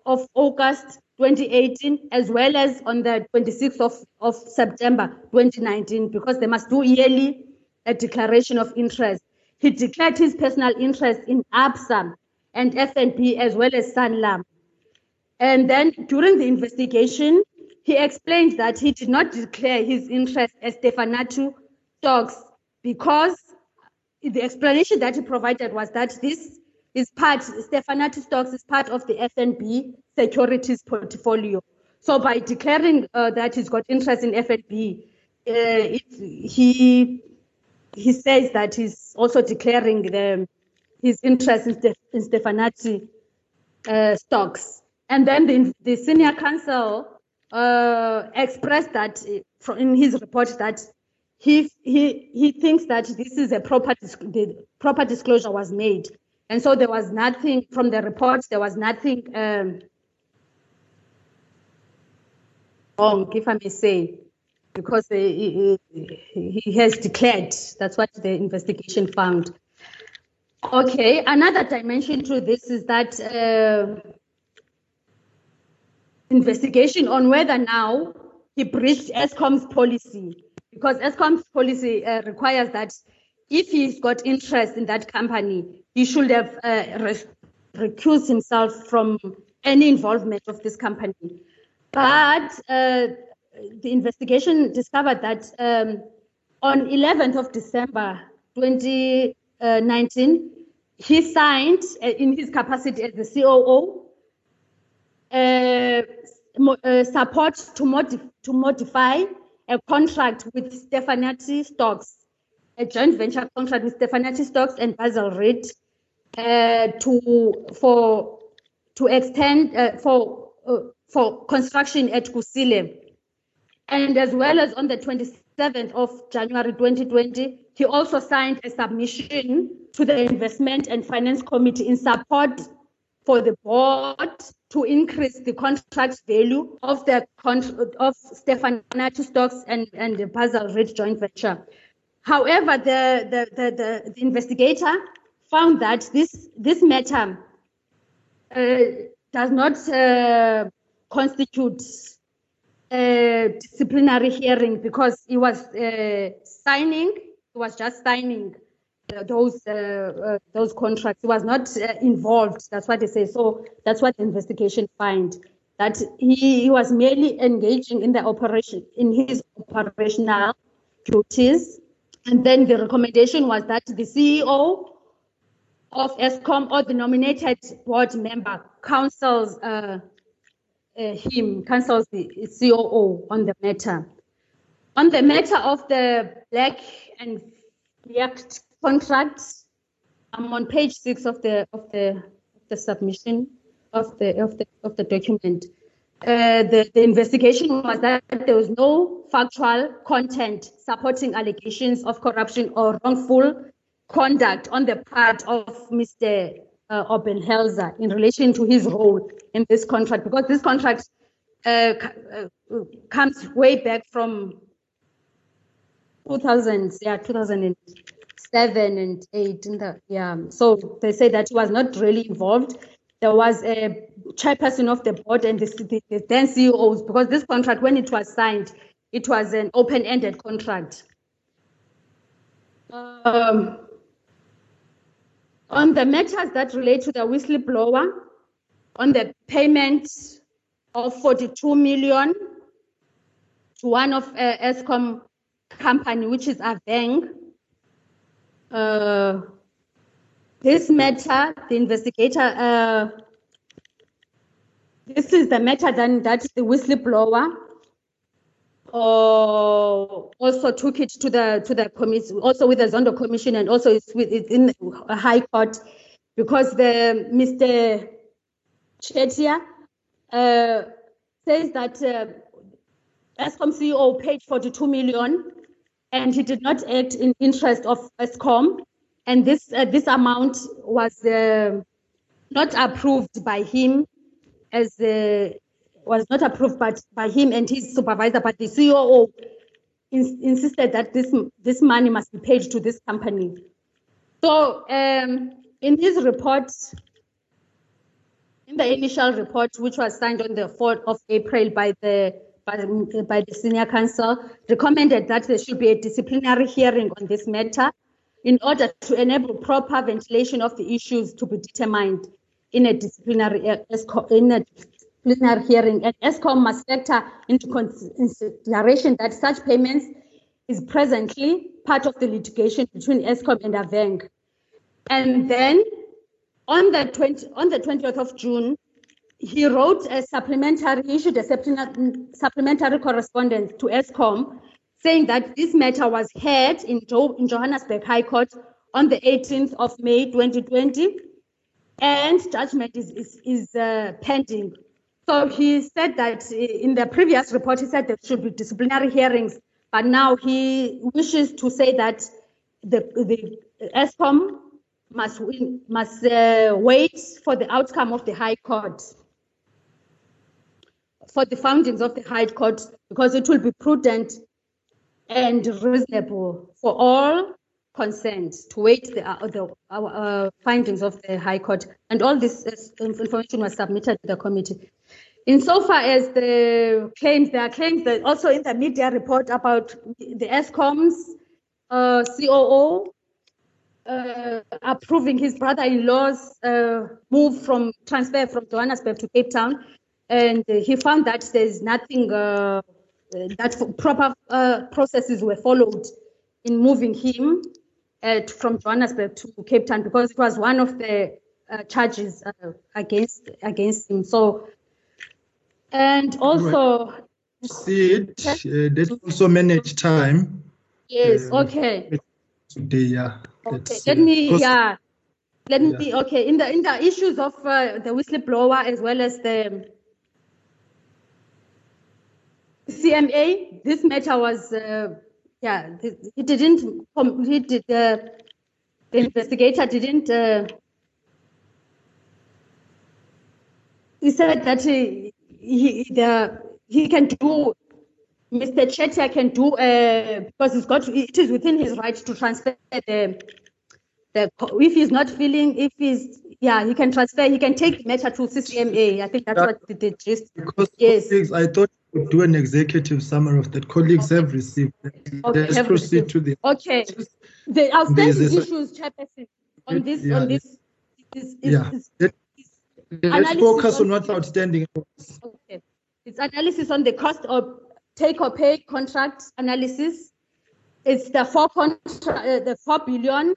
of August twenty eighteen, as well as on the twenty-sixth of September twenty nineteen, because they must do yearly a declaration of interest, he declared his personal interest in Absa and F N B as well as Sanlam. And then during the investigation, he explained that he did not declare his interest as Stefanutti Stocks because the explanation that he provided was that this is part, Stefanutti Stocks is part of the F N B securities portfolio. So by declaring uh, that he's got interest in F N B, uh, it, he he says that he's also declaring the, his interest in, Stef, in Stefanutti uh, Stocks. And then the, the senior counsel uh, expressed that in his report that he he he thinks that this is a proper the proper disclosure was made, and so there was nothing from the reports. There was nothing um, wrong, if I may say, because he, he, he has declared. That's what the investigation found. Okay, another dimension to this is that. Uh, investigation on whether now he breached Eskom's policy, because Eskom's policy uh, requires that if he's got interest in that company, he should have uh, re- recused himself from any involvement of this company. But uh, the investigation discovered that um, on eleventh of December twenty nineteen, he signed uh, in his capacity as the C O O, Uh, uh, support to, modif- to modify a contract with Stefanutti Stocks, a joint venture contract with Stefanutti Stocks and Basil Read, uh, to for to extend uh, for uh, for construction at Kusile. And as well as on the twenty-seventh of January twenty twenty, he also signed a submission to the Investment and Finance Committee in support for the board to increase the contract value of the con- of Stefanutti Stocks and and the Basil Read joint venture. However, the the, the the the investigator found that this this matter uh, does not uh, constitute a disciplinary hearing, because he was uh, signing, he was just signing those uh, uh, those contracts. He was not uh, involved. That's what they say. So that's what the investigation find, that he, he was merely engaging in the operation, in his operational duties. And then the recommendation was that the C E O of Eskom or the nominated board member counsels uh, uh, him, counsels the C O O on the matter. On the matter of the black and react contracts, I'm on page six of the of the of the submission of the of the of the document. Uh, the the investigation was that there was no factual content supporting allegations of corruption or wrongful conduct on the part of Mister Uh, Oberholzer in relation to his role in this contract, because this contract uh, c- uh, comes way back from two thousand, yeah, two thousand. Seven and eight in the yeah. So they say that he was not really involved. There was a chairperson of the board and the, the, the then C E Os, because this contract, when it was signed, it was an open-ended contract. Um, on the matters that relate to the whistleblower, on the payment of forty-two million to one of uh, Eskom company, which is Aveng. Uh, this matter, the investigator, uh, this is the matter then that the whistleblower uh, also took it to the to the committee, also with the Zondo Commission, and also it's within a high court, because the Mister Chetia uh, says that uh, Eskom C E O paid forty-two million, and he did not act in interest of Eskom, and this uh, this amount was uh, not approved by him, as uh, was not approved by, by him and his supervisor, but the C O O ins insisted that this this money must be paid to this company. So um, in his report, in the initial report, which was signed on the fourth of April by the by, by the senior counsel, recommended that there should be a disciplinary hearing on this matter in order to enable proper ventilation of the issues to be determined in a disciplinary in a disciplinary hearing, and Eskom must factor into consideration that such payments is presently part of the litigation between Eskom and Aveng. And then on the twentieth of June, he wrote a supplementary issued a supplementary correspondence to Eskom, saying that this matter was heard in, jo in Johannesburg High Court on the eighteenth of May twenty twenty, and judgment is, is, is uh, pending. So he said that in the previous report, he said there should be disciplinary hearings, but now he wishes to say that the, the Eskom must, must uh, wait for the outcome of the High Court, for the findings of the High Court, because it will be prudent and reasonable for all consent to wait the, uh, the uh, uh, findings of the High Court. And all this uh, information was submitted to the committee. Insofar as the claims, there are claims that also in the media report about the Eskom's uh, C O O uh, approving his brother-in-law's uh, move from transfer from Johannesburg to Cape Town, and uh, he found that there is nothing uh, that proper uh, processes were followed in moving him uh, from Johannesburg to Cape Town, because it was one of the uh, charges uh, against against him. So, and also, right. Sid, okay. Uh, let's also manage time. Yes. Um, okay. Today, yeah. Okay. Let uh, me, yeah. Let yeah. me. Okay. In the in the issues of uh, the whistleblower as well as the C M A, this matter was. Uh, Yeah, he didn't complete did, uh, the investigator didn't. Uh, he said that he he, the, he can do, Mister Chetia can do, uh, because he's got, it is within his right to transfer the, the, if he's not feeling, if he's, yeah, he can transfer, he can take the matter to C C M A. I think that's yeah. what the gist is. Yes. Colleagues, I thought do an executive summary of that. Colleagues okay. have received. Okay, Let's have proceed received. to the. Okay. The outstanding issues, Chairperson, on this. Yeah. On this is, is, yeah. is, is, is Let's focus on, on what's outstanding. Okay. It's analysis on the cost of take or pay contract analysis. It's the four contract, uh, the four billion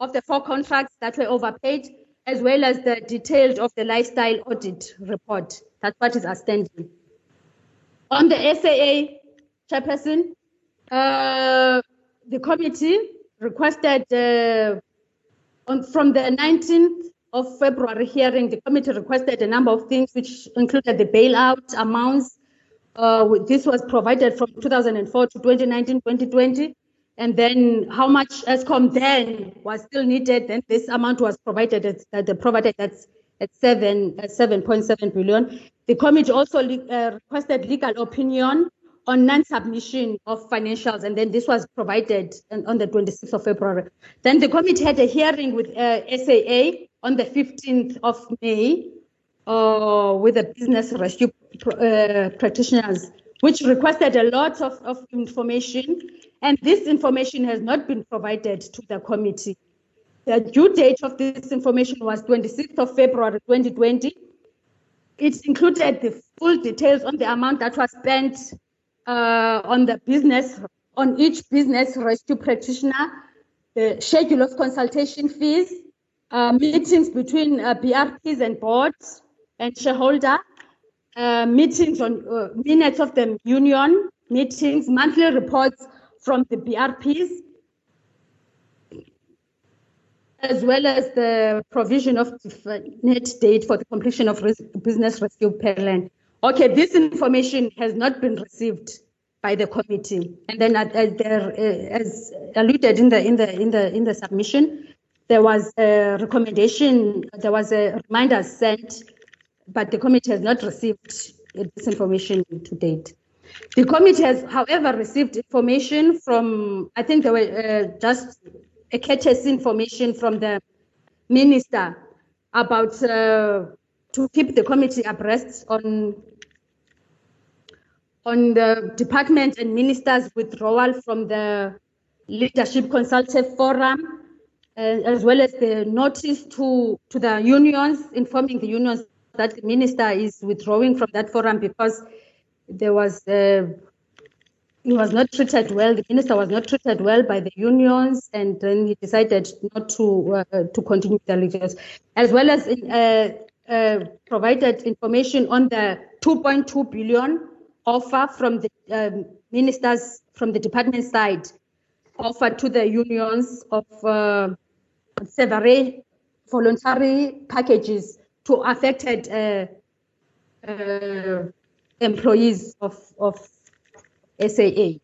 of the four contracts that were overpaid, as well as the details of the lifestyle audit report. That's what is outstanding. On the S A A, Chairperson, uh, the committee requested uh, on, from the nineteenth of February hearing, the committee requested a number of things, which included the bailout amounts. Uh, this was provided from two thousand four to twenty nineteen twenty twenty. And then how much Eskom then was still needed. Then this amount was provided at, at the provided that's at seven point seven billion. The committee also uh, requested legal opinion on non-submission of financials, and then this was provided on the twenty-sixth of February. Then the committee had a hearing with uh, S A A on the fifteenth of May uh, with the business rescue pr uh, practitioners which requested a lot of, of information, and this information has not been provided to the committee. The due date of this information was twenty-sixth of February twenty twenty. It included the full details on the amount that was spent uh, on the business, on each business rescue practitioner, the schedule of consultation fees, uh, meetings between uh, B R Ps and boards and shareholder, uh, meetings on uh, minutes of the union meetings, monthly reports from the B R Ps, as well as the provision of the net date for the completion of res- business rescue plan. Okay, this information has not been received by the committee. And then, as, there, as alluded in the in the in the in the submission, there was a recommendation. There was a reminder sent, but the committee has not received this information to date. The committee has, however, received information from, I think there were uh, just a courtesy information from the minister about uh, to keep the committee abreast on on the department and minister's withdrawal from the Leadership Consultative Forum, uh, as well as the notice to, to the unions, informing the unions that the minister is withdrawing from that forum because there was uh, he was not treated well. The minister was not treated well by the unions, and then he decided not to uh, to continue the leaders, as well as in, uh, uh, provided information on the two point two billion offer from the um, ministers from the department side, offered to the unions of uh, several voluntary packages to affected Uh, uh, employees of, of S A A.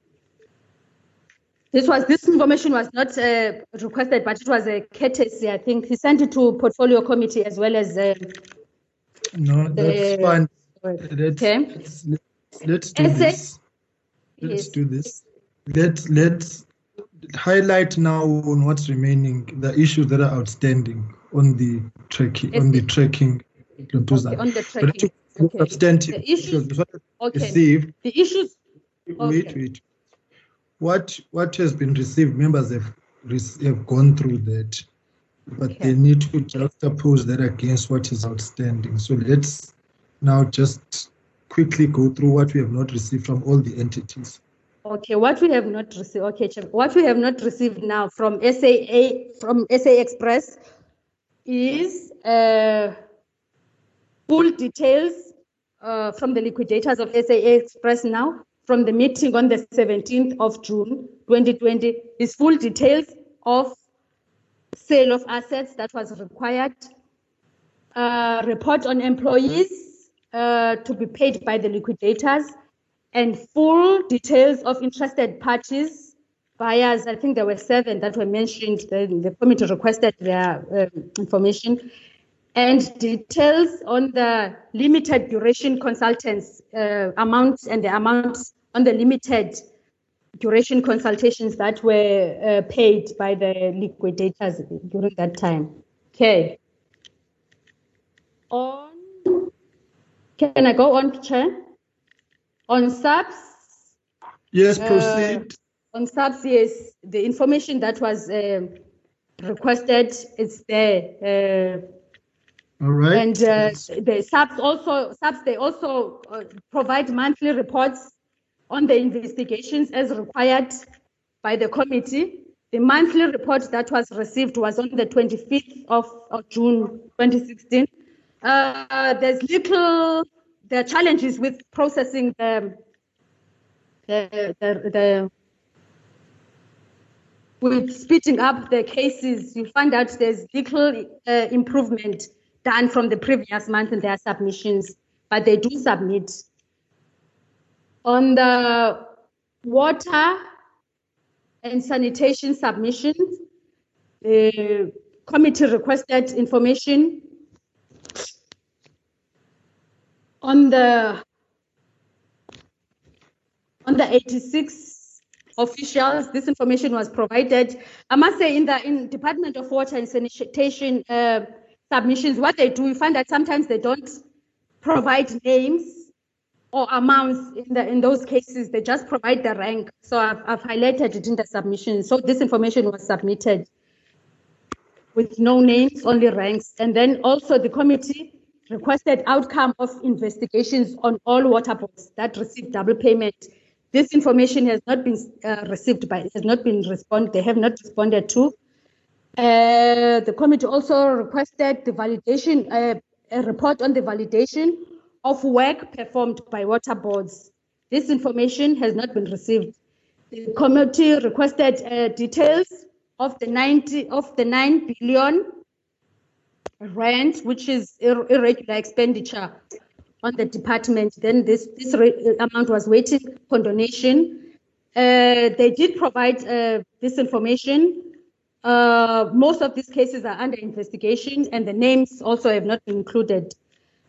This was this information was not uh, requested, but it was a courtesy, I think. He sent it to Portfolio Committee as well as uh, no, that's the, fine. Let's, okay. let's, let's, let's do S A, this. Let's yes. do this. Let's, let's highlight now on what's remaining, the issues that are outstanding on the tracking, on the tracking proposal. Okay, on the tracking. Okay. Substantive the issues, issues okay. received. The issues. Okay. Wait, wait. What what has been received? Members have have gone through that, but okay. they need to juxtapose that against what is outstanding. So let's now just quickly go through what we have not received from all the entities. Okay, what we have not received. Okay, what we have not received now from S A A, from S A Express, is Uh, full details uh, from the liquidators of S A A Express now, from the meeting on the seventeenth of June twenty twenty, is full details of sale of assets that was required, uh, report on employees uh, to be paid by the liquidators, and full details of interested parties, buyers. I think there were seven that were mentioned. The, the committee requested their uh, information, and details on the limited duration consultants uh, amounts and the amounts on the limited duration consultations that were uh, paid by the liquidators during that time. Okay. On, can I go on, Chair? On S A P S? Yes, proceed. Uh, on S A P S, yes, the information that was uh, requested is there. Uh, All right. And uh, the S A P S also, S A P S, they also uh, provide monthly reports on the investigations as required by the committee. The monthly report that was received was on the twenty-fifth of June twenty sixteen. Uh, there's little, there are challenges with processing the, the, the, the with speeding up the cases. You find out there's little uh, improvement done from the previous month in their submissions, but they do submit. On the water and sanitation submissions, the committee requested information on the on the eighty-six officials. This information was provided. I must say, in the in Department of Water and Sanitation Uh, submissions, what they do, you find that sometimes they don't provide names or amounts in the in those cases, they just provide the rank. So I've, I've highlighted it in the submission. So this information was submitted with no names, only ranks. And then also the committee requested outcome of investigations on all water boards that received double payment. This information has not been uh, received by, has not been responded, they have not responded to. Uh, the committee also requested the validation, uh, a report on the validation of work performed by water boards. This information has not been received. The committee requested uh, details of the ninety of the nine billion rand, which is ir- irregular expenditure on the department. Then this this re- amount was waiting for donation. Uh, they did provide uh, this information. Uh, most of these cases are under investigation, and the names also have not been included.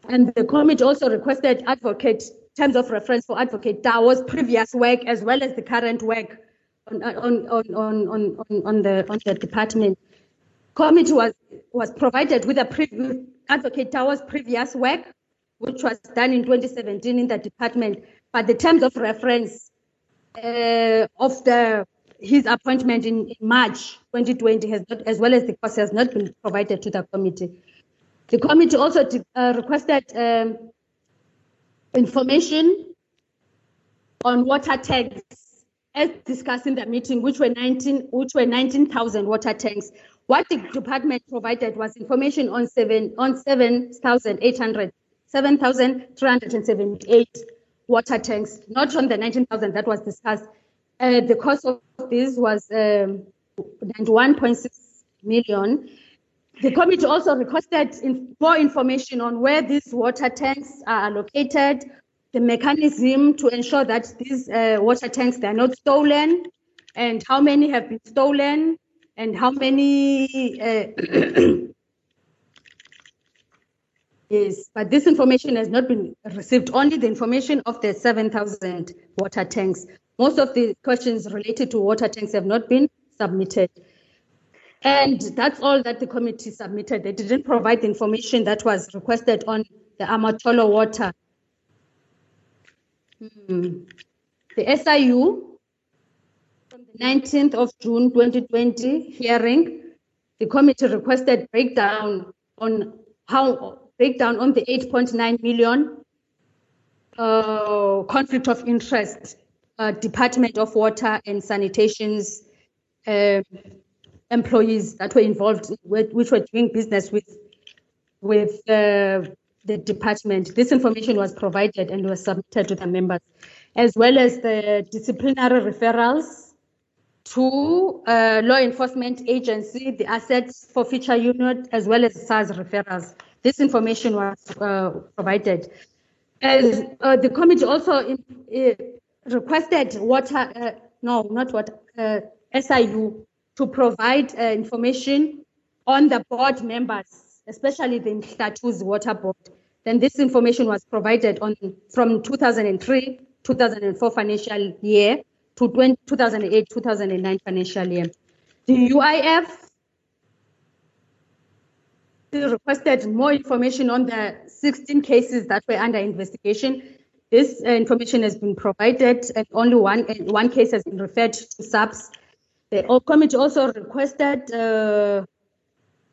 And the committee also requested advocate terms of reference for Advocate Dawo's previous work as well as the current work on on on on on, on the on the department. Committee was was provided with a pre- Advocate Dawo's previous work, which was done in twenty seventeen in the department, but the terms of reference uh, of the his appointment in, in March twenty twenty has not, as well as the cost, has not been provided to the committee. The committee also t- uh, requested um, information on water tanks, as discussed in the meeting, which were nineteen, which were nineteen thousand water tanks. What the department provided was information on seven on seven thousand eight hundred, seven thousand three hundred seventy-eight water tanks, not on the nineteen thousand that was discussed. Uh, the cost of this was um, ninety-one point six million. The committee also requested in, more information on where these water tanks are located, the mechanism to ensure that these uh, water tanks, they are not stolen, and how many have been stolen, and how many... Uh, yes, but this information has not been received, only the information of the seven thousand water tanks. Most of the questions related to water tanks have not been submitted. And that's all that the committee submitted. They didn't provide the information that was requested on the Amatolo water. Hmm. The S I U, from the nineteenth of June twenty twenty hearing, the committee requested breakdown on how breakdown on the eight point nine million uh, conflict of interest. Uh, Department of Water and Sanitation's uh, employees that were involved, with, which were doing business with with uh, the department. This information was provided and was submitted to the members, as well as the disciplinary referrals to uh, law enforcement agency, the assets forfeiture unit, as well as SARS referrals. This information was uh, provided. As uh, the committee also in, uh, requested water, uh, no, not water, uh, S I U to provide uh, information on the board members, especially the Mhlatu's water board. Then this information was provided on from two thousand three, two thousand four financial year to two thousand eight, two thousand nine financial year. The U I F requested more information on the sixteen cases that were under investigation. This uh, information has been provided, and only one and one case has been referred to SAPS. The committee also requested uh,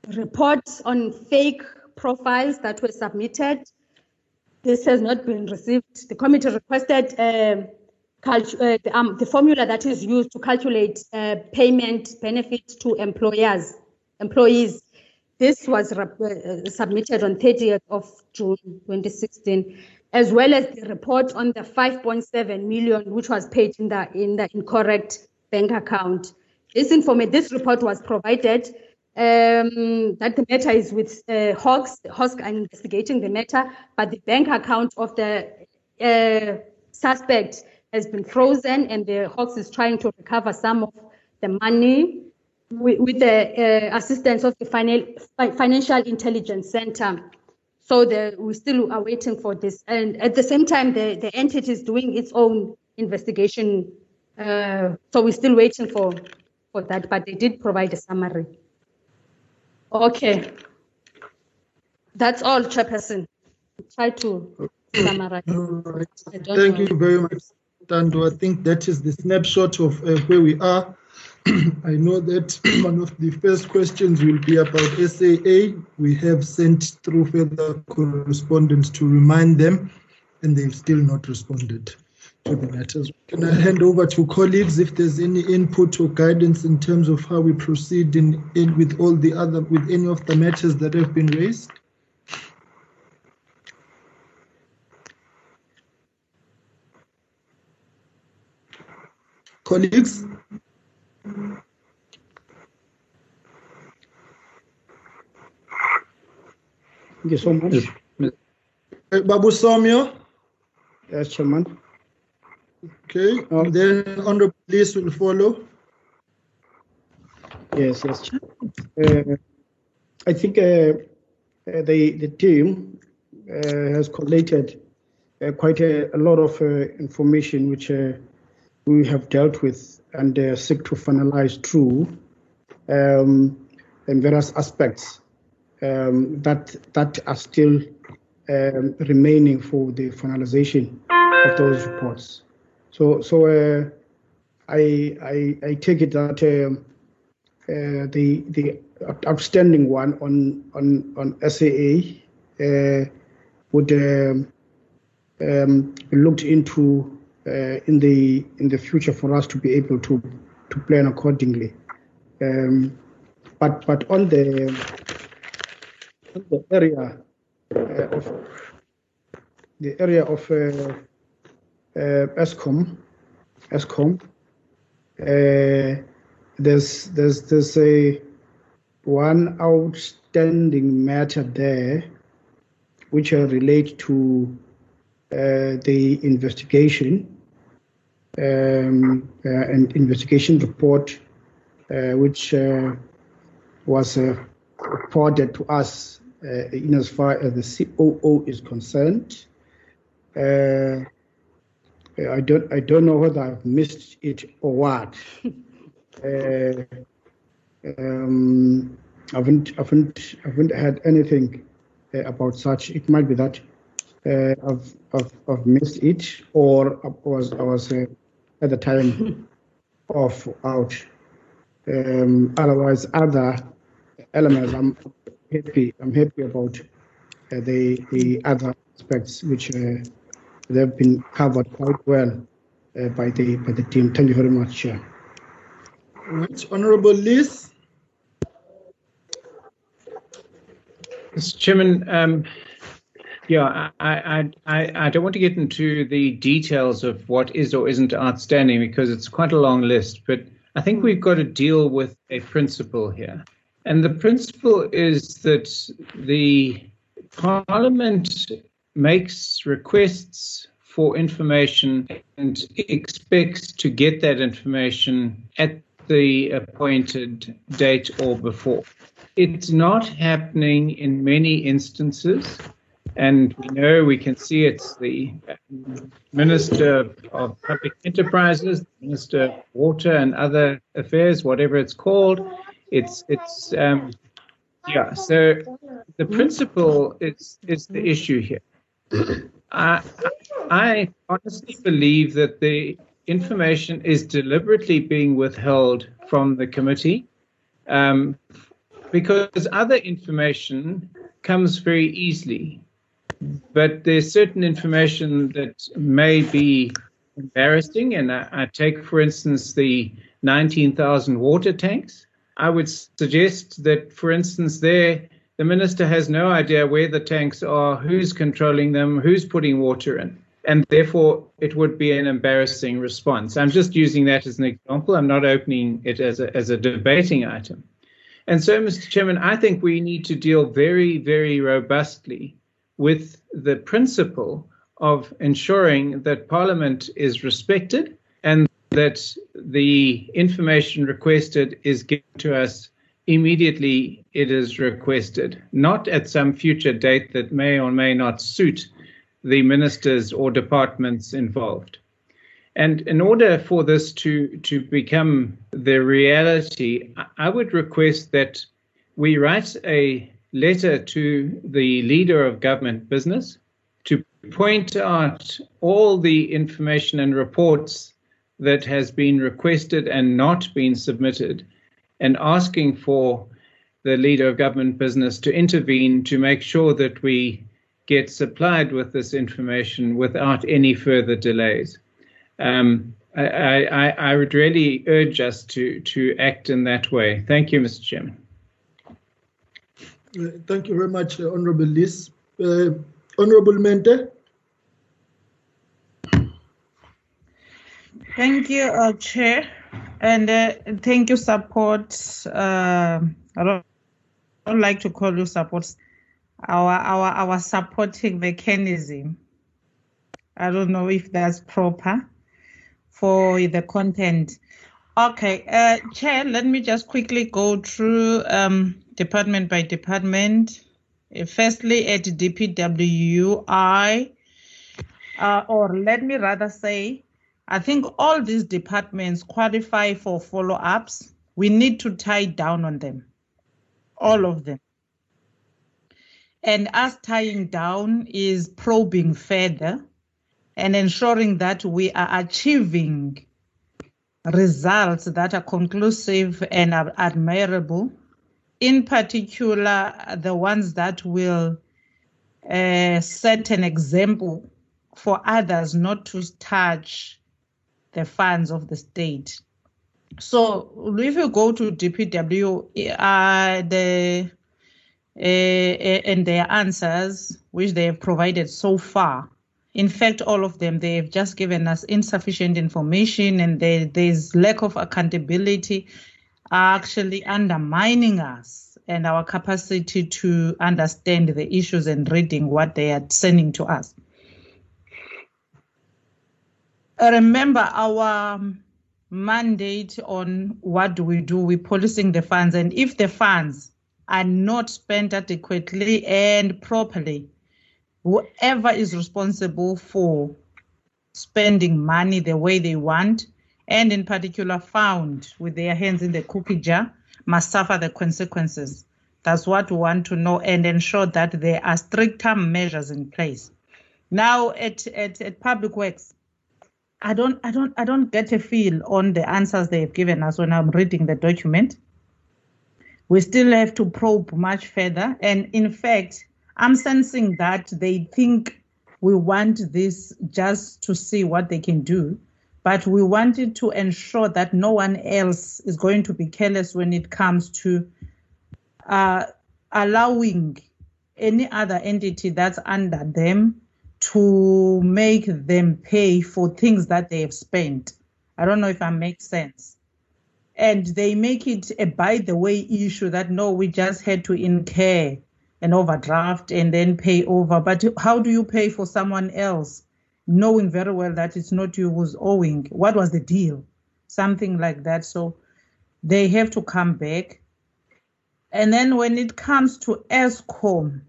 reports on fake profiles that were submitted. This has not been received. The committee requested um, calc- uh, the, um, the formula that is used to calculate uh, payment benefit to employers, employees. This was rep- uh, submitted on thirtieth of June twenty sixteen. As well as the report on the five point seven million, which was paid in the in the incorrect bank account. This information, this report was provided. Um, that the matter is with uh, Hawks. Hawks are investigating the matter, but the bank account of the uh, suspect has been frozen, and the Hawks is trying to recover some of the money with, with the uh, assistance of the Finan- Financial Intelligence Center. So the, we still are waiting for this. And at the same time, the, the entity is doing its own investigation. Uh, so we're still waiting for, for that, but they did provide a summary. Okay. That's all, Chairperson. Try to summarize. Right. Thank know. you very much, Tando. I think that is the snapshot of uh, where we are. I know that one of the first questions will be about S A A. We have sent through further correspondence to remind them, and they've still not responded to the matters. Can I hand over to colleagues if there's any input or guidance in terms of how we proceed in, in with all the other, with any of the matters that have been raised? Colleagues? Thank you so much. Babu Somio? Yes, Chairman. Okay, um, and then Honorable Police will follow. Yes, yes. Uh, I think uh, the, the team uh, has collated uh, quite a, a lot of uh, information which uh, we have dealt with and uh, seek to finalize through um, and various aspects um, that that are still um, remaining for the finalization of those reports. So, so uh, I, I I take it that uh, uh, the the outstanding one on on on S A A uh, would um, um, be looked into. Uh, in the in the future for us to be able to to plan accordingly, um, but but on the on the area uh, of the area of uh, uh, Eskom, Eskom, uh, there's there's there's a one outstanding matter there, which uh, relate to uh, the investigation. Um, uh, an investigation report uh, which uh, was uh, reported to us uh, in as far as the C O O is concerned. Uh, I don't I don't know whether I've missed it or what. uh, um, I haven't I haven't I haven't heard anything uh, about such. It might be that uh, I've, I've I've missed it, or I was I was. Uh, at the time of out. Um, otherwise, other elements, I'm happy. I'm happy about uh, the the other aspects which uh, they've been covered quite well uh, by the by the team. Thank you very much, Chair. All right, Honourable Liz. Mister Chairman. Um, Yeah, I, I I don't want to get into the details of what is or isn't outstanding because it's quite a long list, but I think we've got to deal with a principle here. And the principle is that the Parliament makes requests for information and expects to get that information at the appointed date or before. It's not happening in many instances. And we know, we can see it's the Minister of Public Enterprises, the Minister of Water and Other Affairs, whatever it's called. It's, it's um, yeah, so the principle is, is the issue here. I, I honestly believe that the information is deliberately being withheld from the committee um, because other information comes very easily. But there's certain information that may be embarrassing, and I, I take, for instance, the nineteen thousand water tanks. I would suggest that, for instance, there the minister has no idea where the tanks are, who's controlling them, who's putting water in, and therefore it would be an embarrassing response. I'm just using that as an example. I'm not opening it as a, as a debating item. And so, Mister Chairman, I think we need to deal very, very robustly with the principle of ensuring that Parliament is respected and that the information requested is given to us immediately it is requested, not at some future date that may or may not suit the ministers or departments involved. And in order for this to, to become the reality, I would request that we write a letter to the leader of government business point out all the information and reports that has been requested and not been submitted, and asking for the leader of government business to intervene to make sure that we get supplied with this information without any further delays. Um, I, I, I would really urge us to, to act in that way. Thank you, Mister Chairman. Uh, thank you very much, uh, Honourable Liz. Uh, Honourable Mente. Thank you, uh, Chair, and uh, thank you, support. Uh, I, don't, I don't like to call you support. Our our our supporting mechanism. I don't know if that's proper for the content. Okay, uh, Chair, let me just quickly go through um, department by department. Uh, firstly, at D P W I, uh, or let me rather say, I think all these departments qualify for follow-ups. We need to tie down on them, all of them. And us tying down is probing further and ensuring that we are achieving results that are conclusive and are admirable, in particular the ones that will uh, set an example for others not to touch the funds of the state. So if you go to D P W, uh, the, uh, and their answers, which they have provided so far, in fact, all of them, they have just given us insufficient information, and they, there's lack of accountability are actually undermining us and our capacity to understand the issues and reading what they are sending to us. Remember our mandate on what do we do? We're policing the funds, and if the funds are not spent adequately and properly, whoever is responsible for spending money the way they want, and in particular found with their hands in the cookie jar, must suffer the consequences. That's what we want to know, and ensure that there are stricter measures in place. Now at, at, at Public Works, I don't, I don't, I don't get a feel on the answers they have given us when I'm reading the document. We still have to probe much further, and in fact, I'm sensing that they think we want this just to see what they can do, but we wanted to ensure that no one else is going to be careless when it comes to uh, allowing any other entity that's under them to make them pay for things that they have spent. I don't know if that makes sense. And they make it a by-the-way issue that, no, we just had to incur an overdraft and then pay over. But how do you pay for someone else, knowing very well that it's not you who's owing? What was the deal? Something like that. So they have to come back. And then when it comes to Eskom,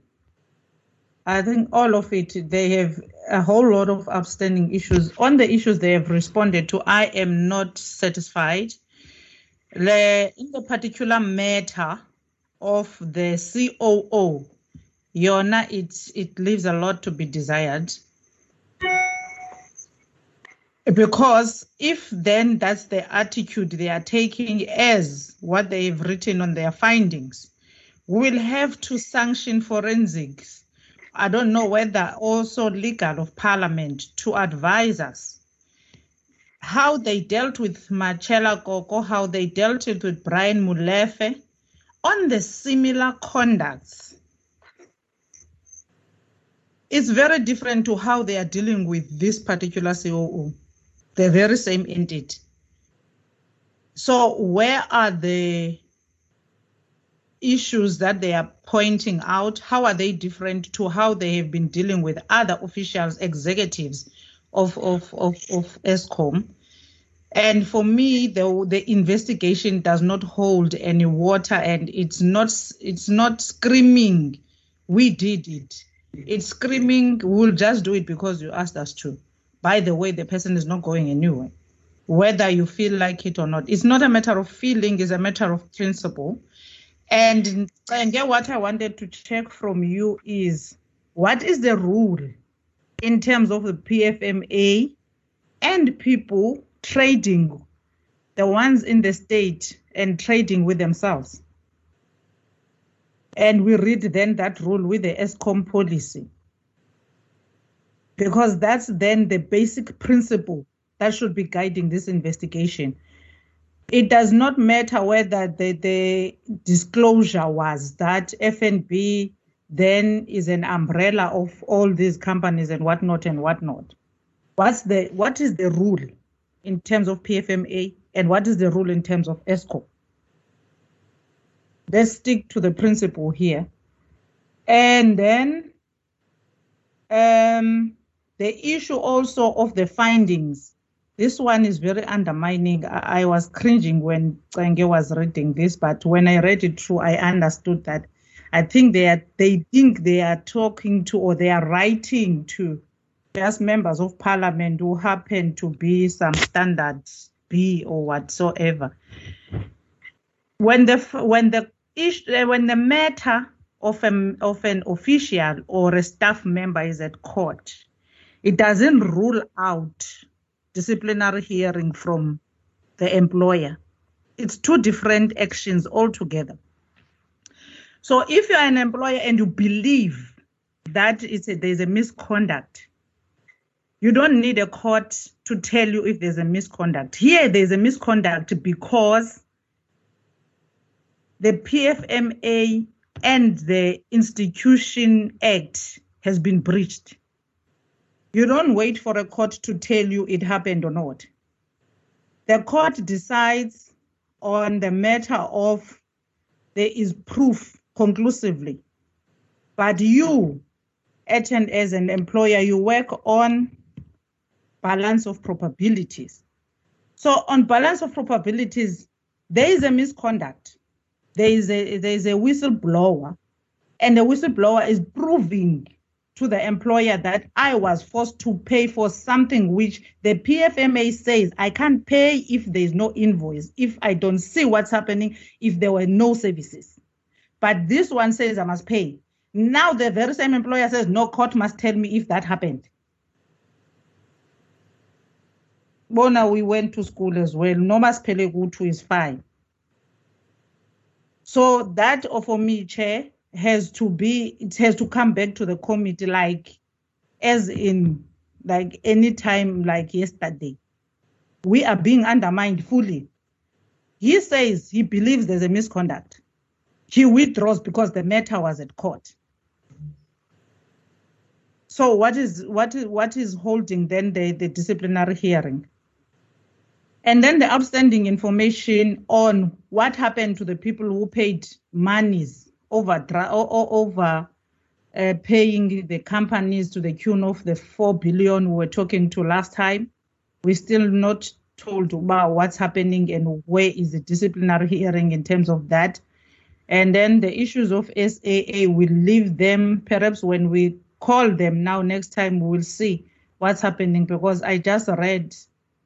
I think all of it, they have a whole lot of outstanding issues. On the issues they have responded to, I am not satisfied. The, in the particular matter of the C O O, Yona, it, it leaves a lot to be desired. Because if then that's the attitude they are taking as what they've written on their findings, we'll have to sanction forensics. I don't know whether also legal of parliament to advise us how they dealt with Machela Koko, how they dealt with Brian Molefe on the similar conducts. It's very different to how they are dealing with this particular C O O, the very same entity. So where are the issues that they are pointing out? How are they different to how they have been dealing with other officials, executives of of of, of Eskom? And for me, the the investigation does not hold any water, and it's not it's not screaming, we did it. It's screaming, we'll just do it because you asked us to. By the way, the person is not going anywhere, whether you feel like it or not. It's not a matter of feeling; it's a matter of principle. And, and yeah, what I wanted to check from you is, what is the rule in terms of the P F M A and people trading, the ones in the state and trading with themselves. And we read then that rule with the Eskom policy, because that's then the basic principle that should be guiding this investigation. It does not matter whether the, the disclosure was that F N B then is an umbrella of all these companies and whatnot and whatnot. What's the, what is the rule in terms of P F M A and what is the rule in terms of Eskom? Let's stick to the principle here. And then um, the issue also of the findings. This one is very undermining. I, I was cringing when Tsenge was reading this, but when I read it through, I understood that I think they are, they think they are talking to or they are writing to just members of parliament who happen to be some standard B or whatsoever. When the when the issue, when the matter of a, of an official or a staff member is at court, it doesn't rule out disciplinary hearing from the employer. It's two different actions altogether. So if you're an employer and you believe that it's a, there's a misconduct, you don't need a court to tell you if there's a misconduct. Here, there's a misconduct because the P F M A and the Institution Act has been breached. You don't wait for a court to tell you it happened or not. The court decides on the matter of there is proof conclusively, but you, at and as an employer, you work on balance of probabilities. So on balance of probabilities, there is a misconduct. There is a, there is a whistleblower, and the whistleblower is proving to the employer that I was forced to pay for something which the P F M A says I can't pay if there's no invoice, if I don't see what's happening, if there were no services. But this one says I must pay. Now the very same employer says, no, court must tell me if that happened. Bona, we went to school as well. Nomas Pelegutu is fine. So that, for me, Chair, has to be, it has to come back to the committee, like as in like any time like yesterday. We are being undermined fully. He says he believes there's a misconduct. He withdraws because the matter was at court. So what is what is what is holding then the, the disciplinary hearing? And then the outstanding information on what happened to the people who paid monies over over uh, paying the companies to the tune of the four billion we were talking to last time. We're still not told about what's happening and where is the disciplinary hearing in terms of that. And then the issues of S A A, we leave them. Perhaps when we call them now next time, we will see what's happening, because I just read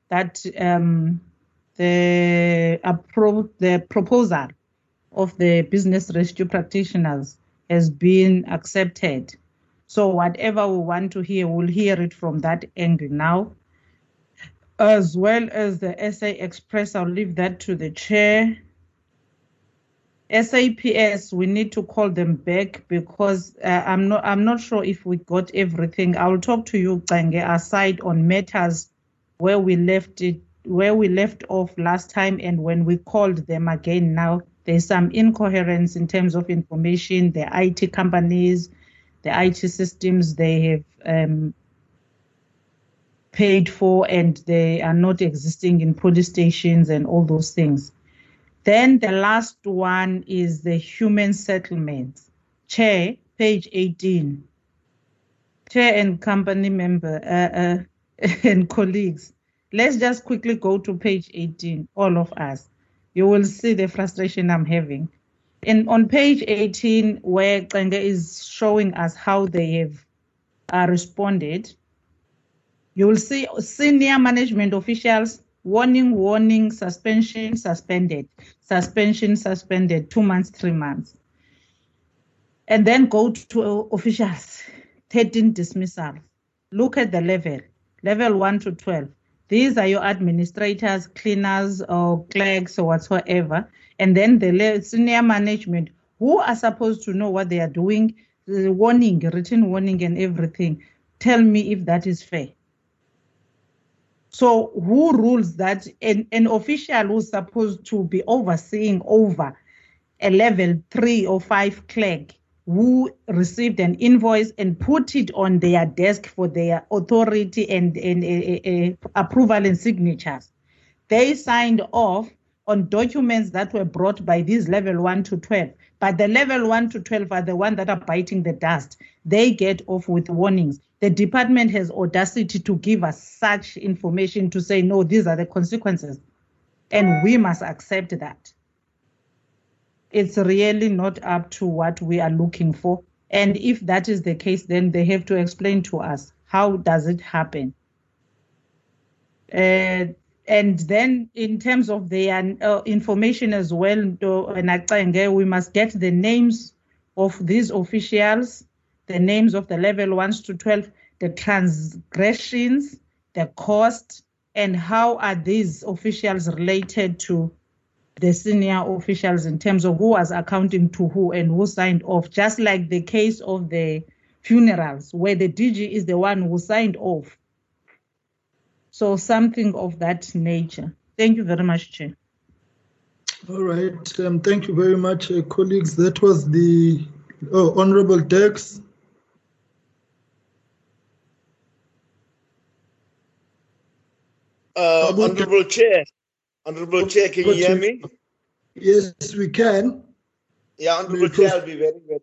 that um, the, appro- the proposal of the business rescue practitioners has been accepted. So whatever we want to hear, we'll hear it from that angle now. As well as the S A Express, I'll leave that to the chair. S A P S, we need to call them back because uh, I'm not I'm not sure if we got everything. I'll talk to you, Tsenge, aside on matters where we left it, where we left off last time, and when we called them again now. There's some incoherence in terms of information. The I T companies, the I T systems they have um, paid for, and they are not existing in police stations and all those things. Then the last one is the human settlements. Chair, page eighteen. Chair and company member uh, uh, and colleagues, let's just quickly go to page eighteen, all of us. You will see the frustration I'm having. And on page eighteen, where Tsenge is showing us how they have uh, responded, you will see senior management officials, warning, warning, suspension, suspended, suspension, suspended, two months, three months. And then go to officials, thirteen dismissal, look at the level, level one to twelve. These are your administrators, cleaners, or clerks, or whatsoever. And then the senior management, who are supposed to know what they are doing, the warning, written warning and everything. Tell me if that is fair. So who rules that? An, an official who's supposed to be overseeing over a level three or five clerk who received an invoice and put it on their desk for their authority and, and uh, uh, approval and signatures. They signed off on documents that were brought by these level one to twelve. But the level one to twelve are the ones that are biting the dust. They get off with warnings. The department has audacity to give us such information to say, no, these are the consequences. And we must accept that. It's really not up to what we are looking for. And if that is the case, then they have to explain to us, how does it happen? Uh, and then in terms of the uh, information as well, we must get the names of these officials, the names of the level one to twelve, the transgressions, the cost, and how are these officials related to the senior officials in terms of who was accounting to who and who signed off, just like the case of the funerals where the D G is the one who signed off. So something of that nature. Thank you very much, Chair. All right. Um, thank you very much, uh, colleagues. That was the oh, Honorable Dex. Uh, Honorable Chair. Honorable Chair, can you hear me? Yes, we can. Yeah, Honorable Chair, I'll be very, very,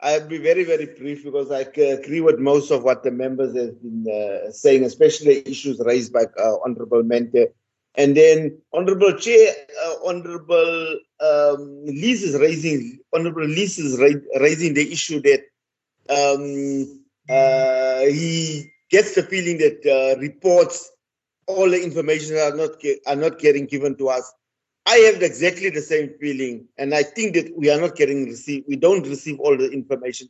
I'll be very, very brief because I agree with most of what the members have been uh, saying, especially issues raised by uh, Honorable Mente. And then Honorable Chair, uh, Honorable um, Lees is raising, Honorable Lees is ra- raising the issue that um, uh, he gets the feeling that uh, reports. All the information are not are not getting given to us. I have exactly the same feeling, and I think that we are not getting receive. We don't receive all the information.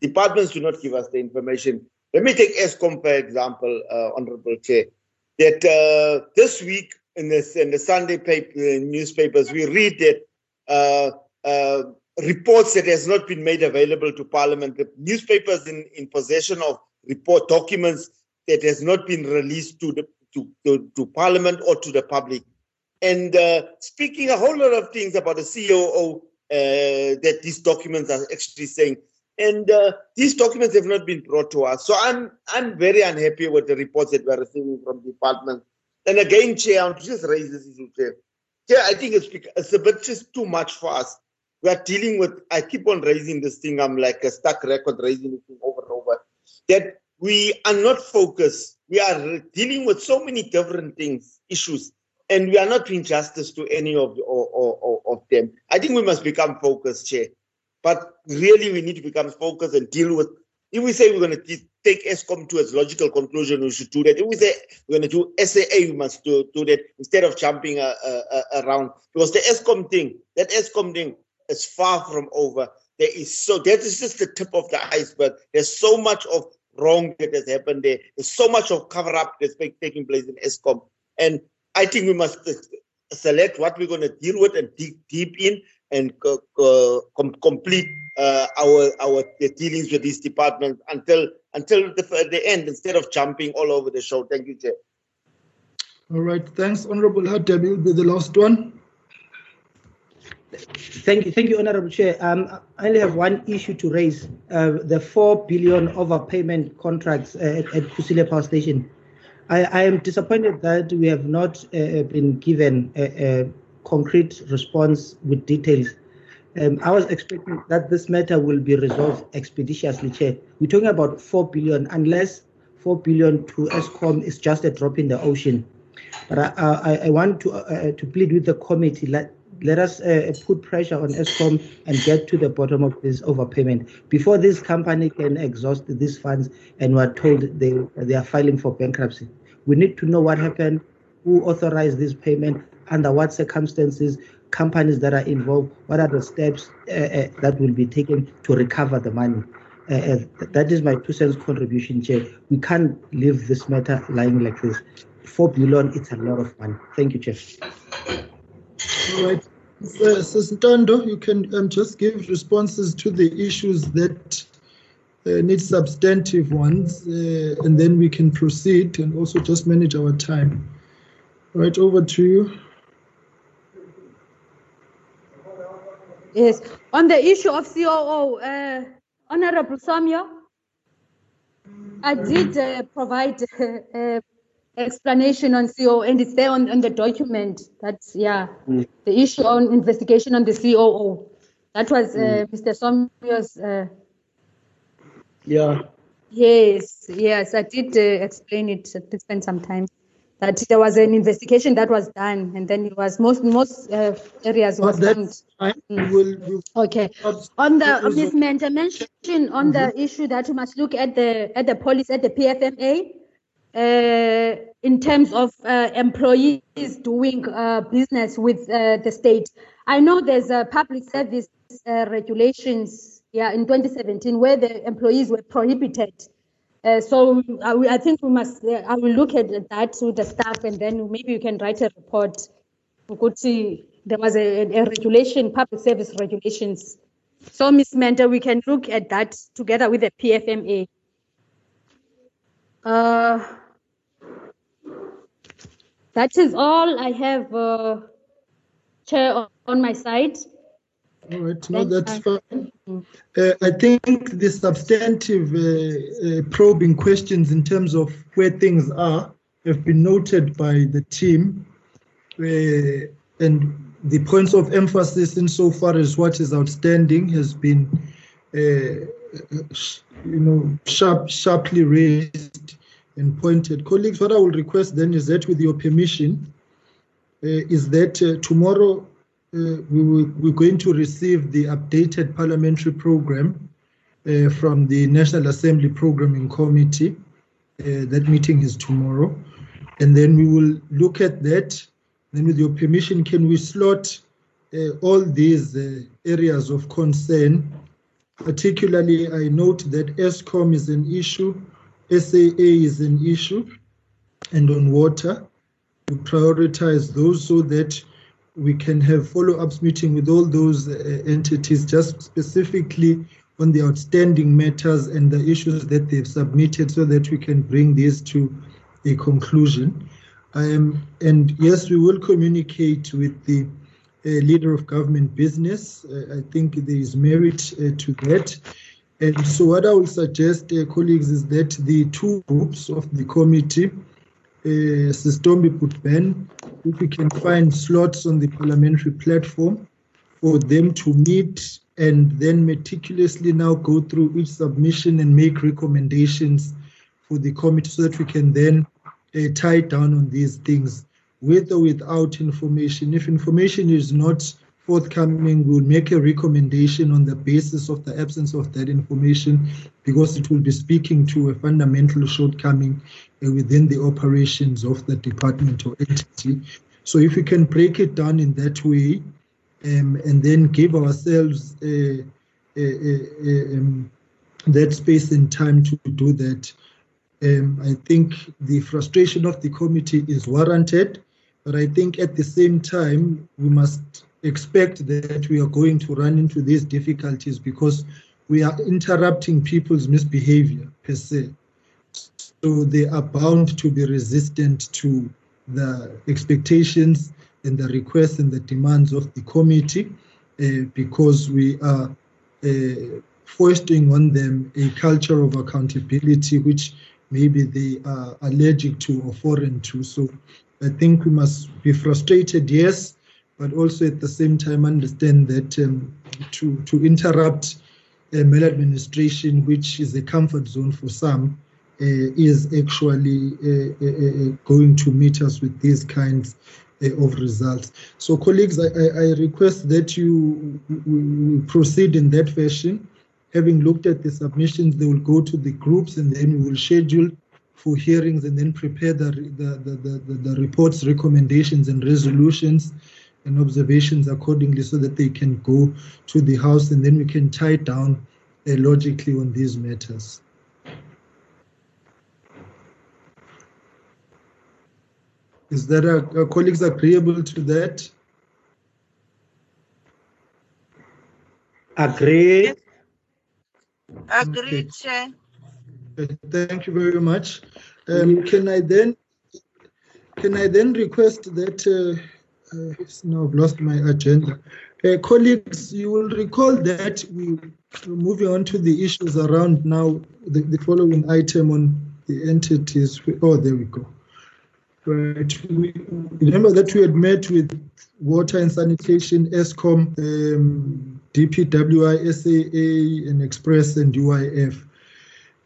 Departments do not give us the information. Let me take Eskom for example, uh, Honourable Chair. That uh, this week in the in the Sunday paper, newspapers, we read that uh, uh, reports that has not been made available to Parliament. The newspapers in, in possession of report documents that has not been released to the To, to, to Parliament or to the public. And uh, speaking a whole lot of things about the C O O uh, that these documents are actually saying. And uh, these documents have not been brought to us. So I'm I'm very unhappy with the reports that we're receiving from departments. And again, Chair, I want to just raise this issue, Chair. Chair, I think it's, it's a bit just too much for us. We're dealing with, I keep on raising this thing. I'm like a stuck record raising this thing over and over. That we are not focused. We are dealing with so many different things, issues, and we are not doing justice to any of, the, or, or, or, of them. I think we must become focused, Chair. But really, we need to become focused and deal with. If we say we're going to take Eskom to its logical conclusion, we should do that. If we say we're going to do S A A, we must do, do that instead of jumping uh, uh, around. Because the Eskom thing, that Eskom thing is far from over. There is so that is just the tip of the iceberg. There's so much of wrong that has happened there. There's so much of cover-up that's taking place in Eskom. And I think we must select what we're going to deal with and dig deep in and uh, com- complete uh, our our dealings with these departments until until the, the end, instead of jumping all over the show. Thank you, Chair. All right. Thanks, Honourable Hatem. You'll be the last one. Thank you, thank you, Honourable Chair. Um, I only have one issue to raise: uh, the four billion overpayment contracts at, at Kusile Power Station. I, I am disappointed that we have not uh, been given a, a concrete response with details. Um, I was expecting that this matter will be resolved expeditiously, Chair. We're talking about four billion, unless four billion to Eskom is just a drop in the ocean. But I, I, I want to uh, to plead with the committee that. Let us uh, put pressure on Eskom and get to the bottom of this overpayment before this company can exhaust these funds and we're told they, they are filing for bankruptcy. We need to know what happened, who authorized this payment, under what circumstances, companies that are involved, what are the steps uh, uh, that will be taken to recover the money. Uh, that is my two cents contribution, Chair. We can't leave this matter lying like this. four billion, it's a lot of money. Thank you, Chair. All right. Uh, Sister Tando, you can um, just give responses to the issues that uh, need substantive ones, uh, and then we can proceed and also just manage our time. All right, over to you. Yes, on the issue of C O O, uh, Honorable Samia, I did uh, provide uh, uh, explanation on C O O, and it's there on, on the document. That's, yeah, mm. the issue on investigation on the C O O. That was uh, mm. Mister Somio's. Uh, yeah. Yes, yes, I did uh, explain it. I did spend some time. That there was an investigation that was done, and then it was most most uh, areas was done. Mm. We'll, we'll okay. On the Miz Mentor mentioned on mm-hmm. the issue that you must look at the at the policy at the P F M A. Uh, in terms of uh, employees doing uh, business with uh, the state. I know there's a public service uh, regulations yeah, in twenty seventeen where the employees were prohibited. Uh, so I, I think we must, uh, I will look at that with the staff, and then maybe you can write a report. We could see there was a, a regulation, public service regulations. So Miz Mentor, we can look at that together with the P F M A. Uh, That is all I have, uh, Chair, on my side. All right, no, that's fine. Uh, I think the substantive uh, uh, probing questions in terms of where things are have been noted by the team, uh, and the points of emphasis insofar as what is outstanding has been, uh, you know, sharp, sharply raised and pointed. Colleagues, what I will request then is that, with your permission, uh, is that uh, tomorrow uh, we will, we're going to receive the updated parliamentary program uh, from the National Assembly Programming Committee. Uh, that meeting is tomorrow. And then we will look at that. Then, with your permission, can we slot uh, all these uh, areas of concern? Particularly, I note that Eskom is an issue, S A A is an issue, and on water, we prioritize those so that we can have follow-ups meeting with all those uh, entities, just specifically on the outstanding matters and the issues that they've submitted, so that we can bring these to a conclusion. Um, and yes, we will communicate with the uh, leader of government business. Uh, I think there is merit uh, to that. And so what I would suggest, uh, colleagues, is that the two groups of the committee, uh, Sistombi Putben, if we can find slots on the parliamentary platform for them to meet and then meticulously now go through each submission and make recommendations for the committee, so that we can then uh, tie down on these things, with or without information. If information is not forthcoming, we'll make a recommendation on the basis of the absence of that information, because it will be speaking to a fundamental shortcoming uh, within the operations of the department or entity. So if we can break it down in that way, um, and then give ourselves uh, uh, uh, um, that space and time to do that, um, I think the frustration of the committee is warranted, but I think at the same time, we must expect that we are going to run into these difficulties, because we are interrupting people's misbehavior per se. So they are bound to be resistant to the expectations and the requests and the demands of the committee, uh, because we are uh, foisting on them a culture of accountability which maybe they are allergic to or foreign to. So I think we must be frustrated, yes, but also at the same time understand that um, to, to interrupt uh, maladministration, which is a comfort zone for some, uh, is actually uh, uh, uh, going to meet us with these kinds uh, of results. So colleagues, I, I request that you proceed in that fashion. Having looked at the submissions, they will go to the groups, and then we will schedule for hearings and then prepare the, the, the, the, the reports, recommendations, and resolutions and observations accordingly, so that they can go to the House, and then we can tie down uh, logically on these matters. Is that our, our colleagues agreeable to that? Agreed. Agreed, Chair. Okay. Thank you very much. Um, can I then can I then request that? Uh, uh, now I've lost my agenda. Uh, colleagues, you will recall that we we're moving on to the issues around now the, the following item on the entities. We, oh, there we go. Right. We remember that we had met with Water and Sanitation, Eskom, um, D P W I, S A A, and Express and U I F,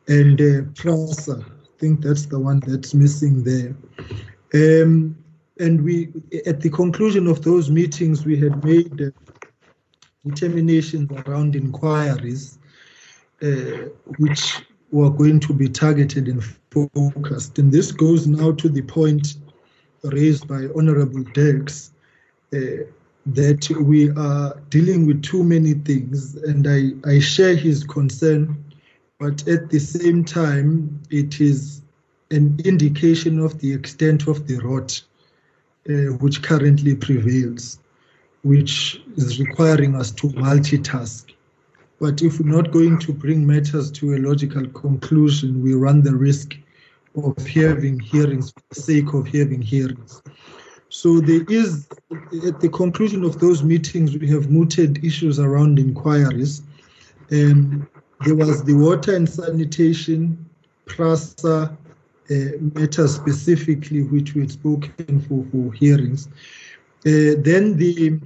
and uh, PRASA. I think that's the one that's missing there. Um, and we, at the conclusion of those meetings, we had made uh, determinations around inquiries, uh, which were going to be targeted and focused. And this goes now to the point raised by Honorable Dirks, uh, that we are dealing with too many things. And I, I share his concern, but at the same time, it is an indication of the extent of the rot uh, which currently prevails, which is requiring us to multitask. But if we're not going to bring matters to a logical conclusion, we run the risk of having hearings for the sake of having hearings. So there is, at the conclusion of those meetings, we have mooted issues around inquiries. Um, there was the water and sanitation, PRASA uh, matter specifically, which we had spoken for, for hearings. Uh, then the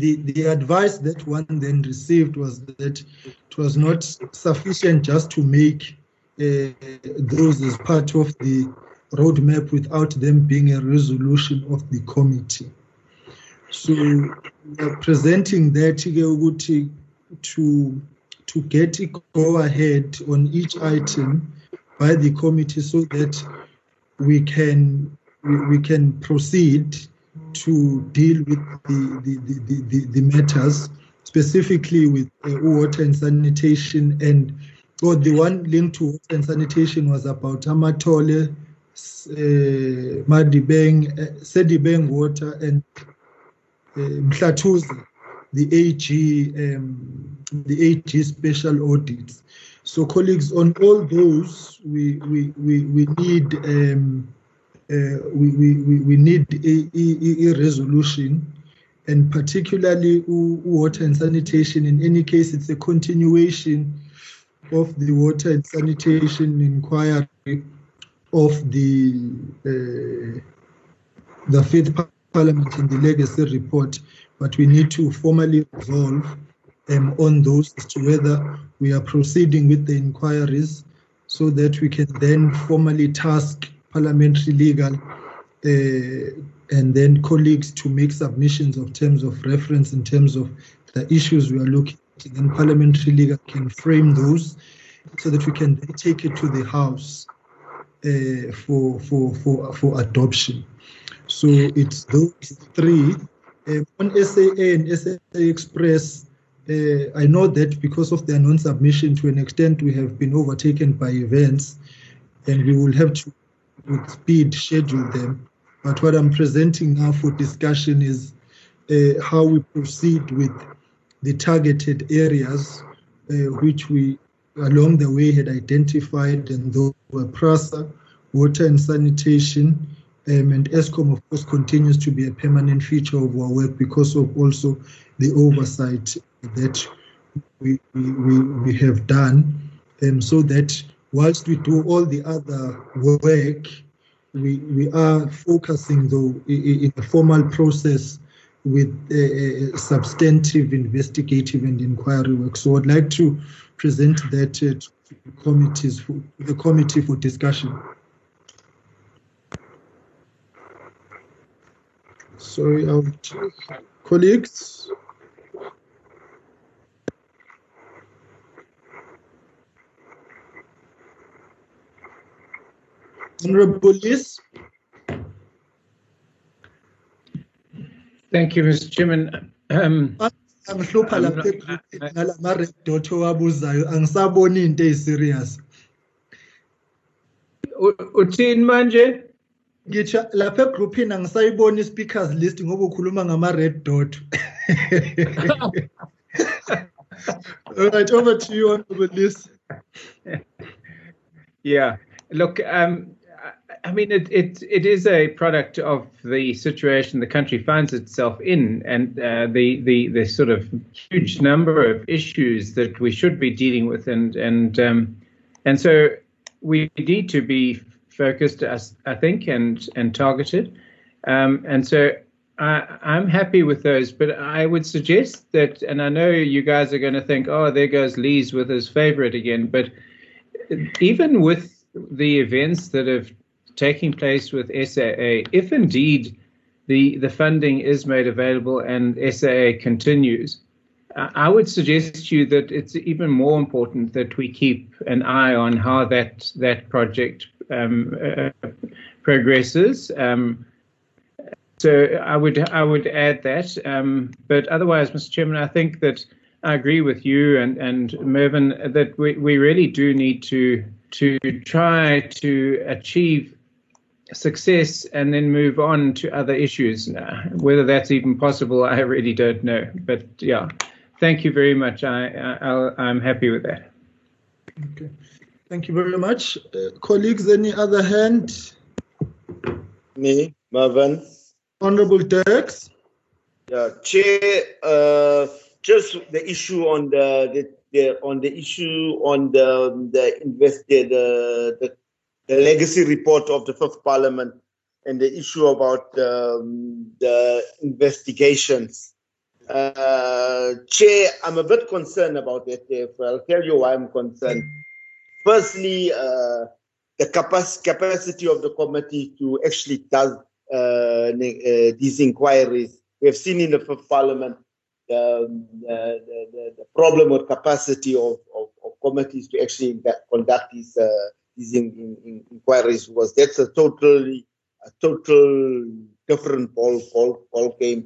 The, the advice that one then received was that it was not sufficient just to make uh, those as part of the roadmap without them being a resolution of the committee. So uh, presenting that to, to, to get a go-ahead on each item by the committee so that we can, we can proceed to deal with the, the, the, the, the matters, specifically with uh, water and sanitation. And oh, the one linked to water and sanitation was about Amatole, uh, Madibeng, uh, Sedibeng Water, and uh, Mhlatuzi, the A G, um, the A G special audits. So colleagues, on all those, we, we, we, we need um, Uh, we, we, we need a, a, a resolution, and particularly water and sanitation. In any case, it's a continuation of the water and sanitation inquiry of the uh, the fifth Parliament in the legacy report, but we need to formally resolve um, on those as to whether we are proceeding with the inquiries so that we can then formally task parliamentary legal uh, and then colleagues to make submissions of terms of reference in terms of the issues we are looking at. Then parliamentary legal can frame those so that we can then take it to the House uh, for, for, for, for adoption. So it's those three. Um, on S A A and S A A Express, uh, I know that because of their non-submission, to an extent we have been overtaken by events and we will have to with speed schedule them, but what I'm presenting now for discussion is uh, how we proceed with the targeted areas uh, which we along the way had identified, and those were PRASA, water and sanitation, um, and Eskom of course continues to be a permanent feature of our work because of also the oversight that we, we, we have done, um, so that whilst we do all the other work, we, we are focusing, though, in a formal process with uh, substantive investigative and inquiry work. So I'd like to present that uh, to the committees for, the committee for discussion. Sorry, our colleagues. Honorable Liz. Thank you, Mister Chairman. Um, I, I Mhlupha lapha ngalama-red dot owabuzayo angisaboni into eziserious. Uthini manje? Ngitsha lapha egroupini angisayiboni i-speakers list ngoba ukhuluma ngama-red dot. All right, over to you on the list. Yeah, look, um, I mean, it, it it is a product of the situation the country finds itself in, and uh, the the the sort of huge number of issues that we should be dealing with, and and um, and so we need to be focused, as I think, and and targeted, um, and so. I, I'm happy with those, but I would suggest that, and I know you guys are going to think, oh, there goes Lees with his favorite again, but even with the events that have taken place with S A A, if indeed the, the funding is made available and S A A continues, I would suggest to you that it's even more important that we keep an eye on how that, that project um, uh, progresses. Um, So I would I would add that, um, but otherwise, Mister Chairman, I think that I agree with you and and Mervyn that we, we really do need to to try to achieve success and then move on to other issues. Now, whether that's even possible, I really don't know. But yeah, thank you very much. I, I I'll, I'm happy with that. Okay, thank you very much, uh, colleagues. Any other hand? Me, Mervyn. Honourable Dirks. Yeah, Chair, uh, just the issue on the, the, the on the issue on the the invest the, the the legacy report of the Fifth Parliament and the issue about um, the investigations. Uh, Chair, I'm a bit concerned about that. Therefore, I'll tell you why I'm concerned. Firstly, uh, the capac capacity of the committee to actually does. Uh, uh, these inquiries. We have seen in the Fifth Parliament um, uh, the, the, the problem or capacity of, of, of committees to actually conduct these uh, these in, in, in inquiries was that's a totally a total different ball, ball ball game,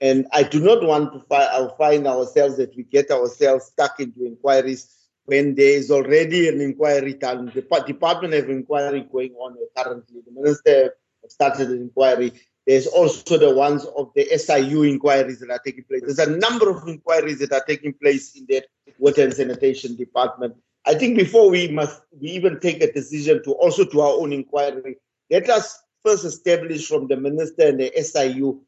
and I do not want to fi find ourselves that we get ourselves stuck into inquiries when there is already an inquiry done. The department have inquiry going on currently. The minister started an inquiry. There's also the ones of the S I U inquiries that are taking place. There's a number of inquiries that are taking place in the Water and Sanitation Department. I think before we must we even take a decision to also do our own inquiry, let us first establish from the Minister and the S I U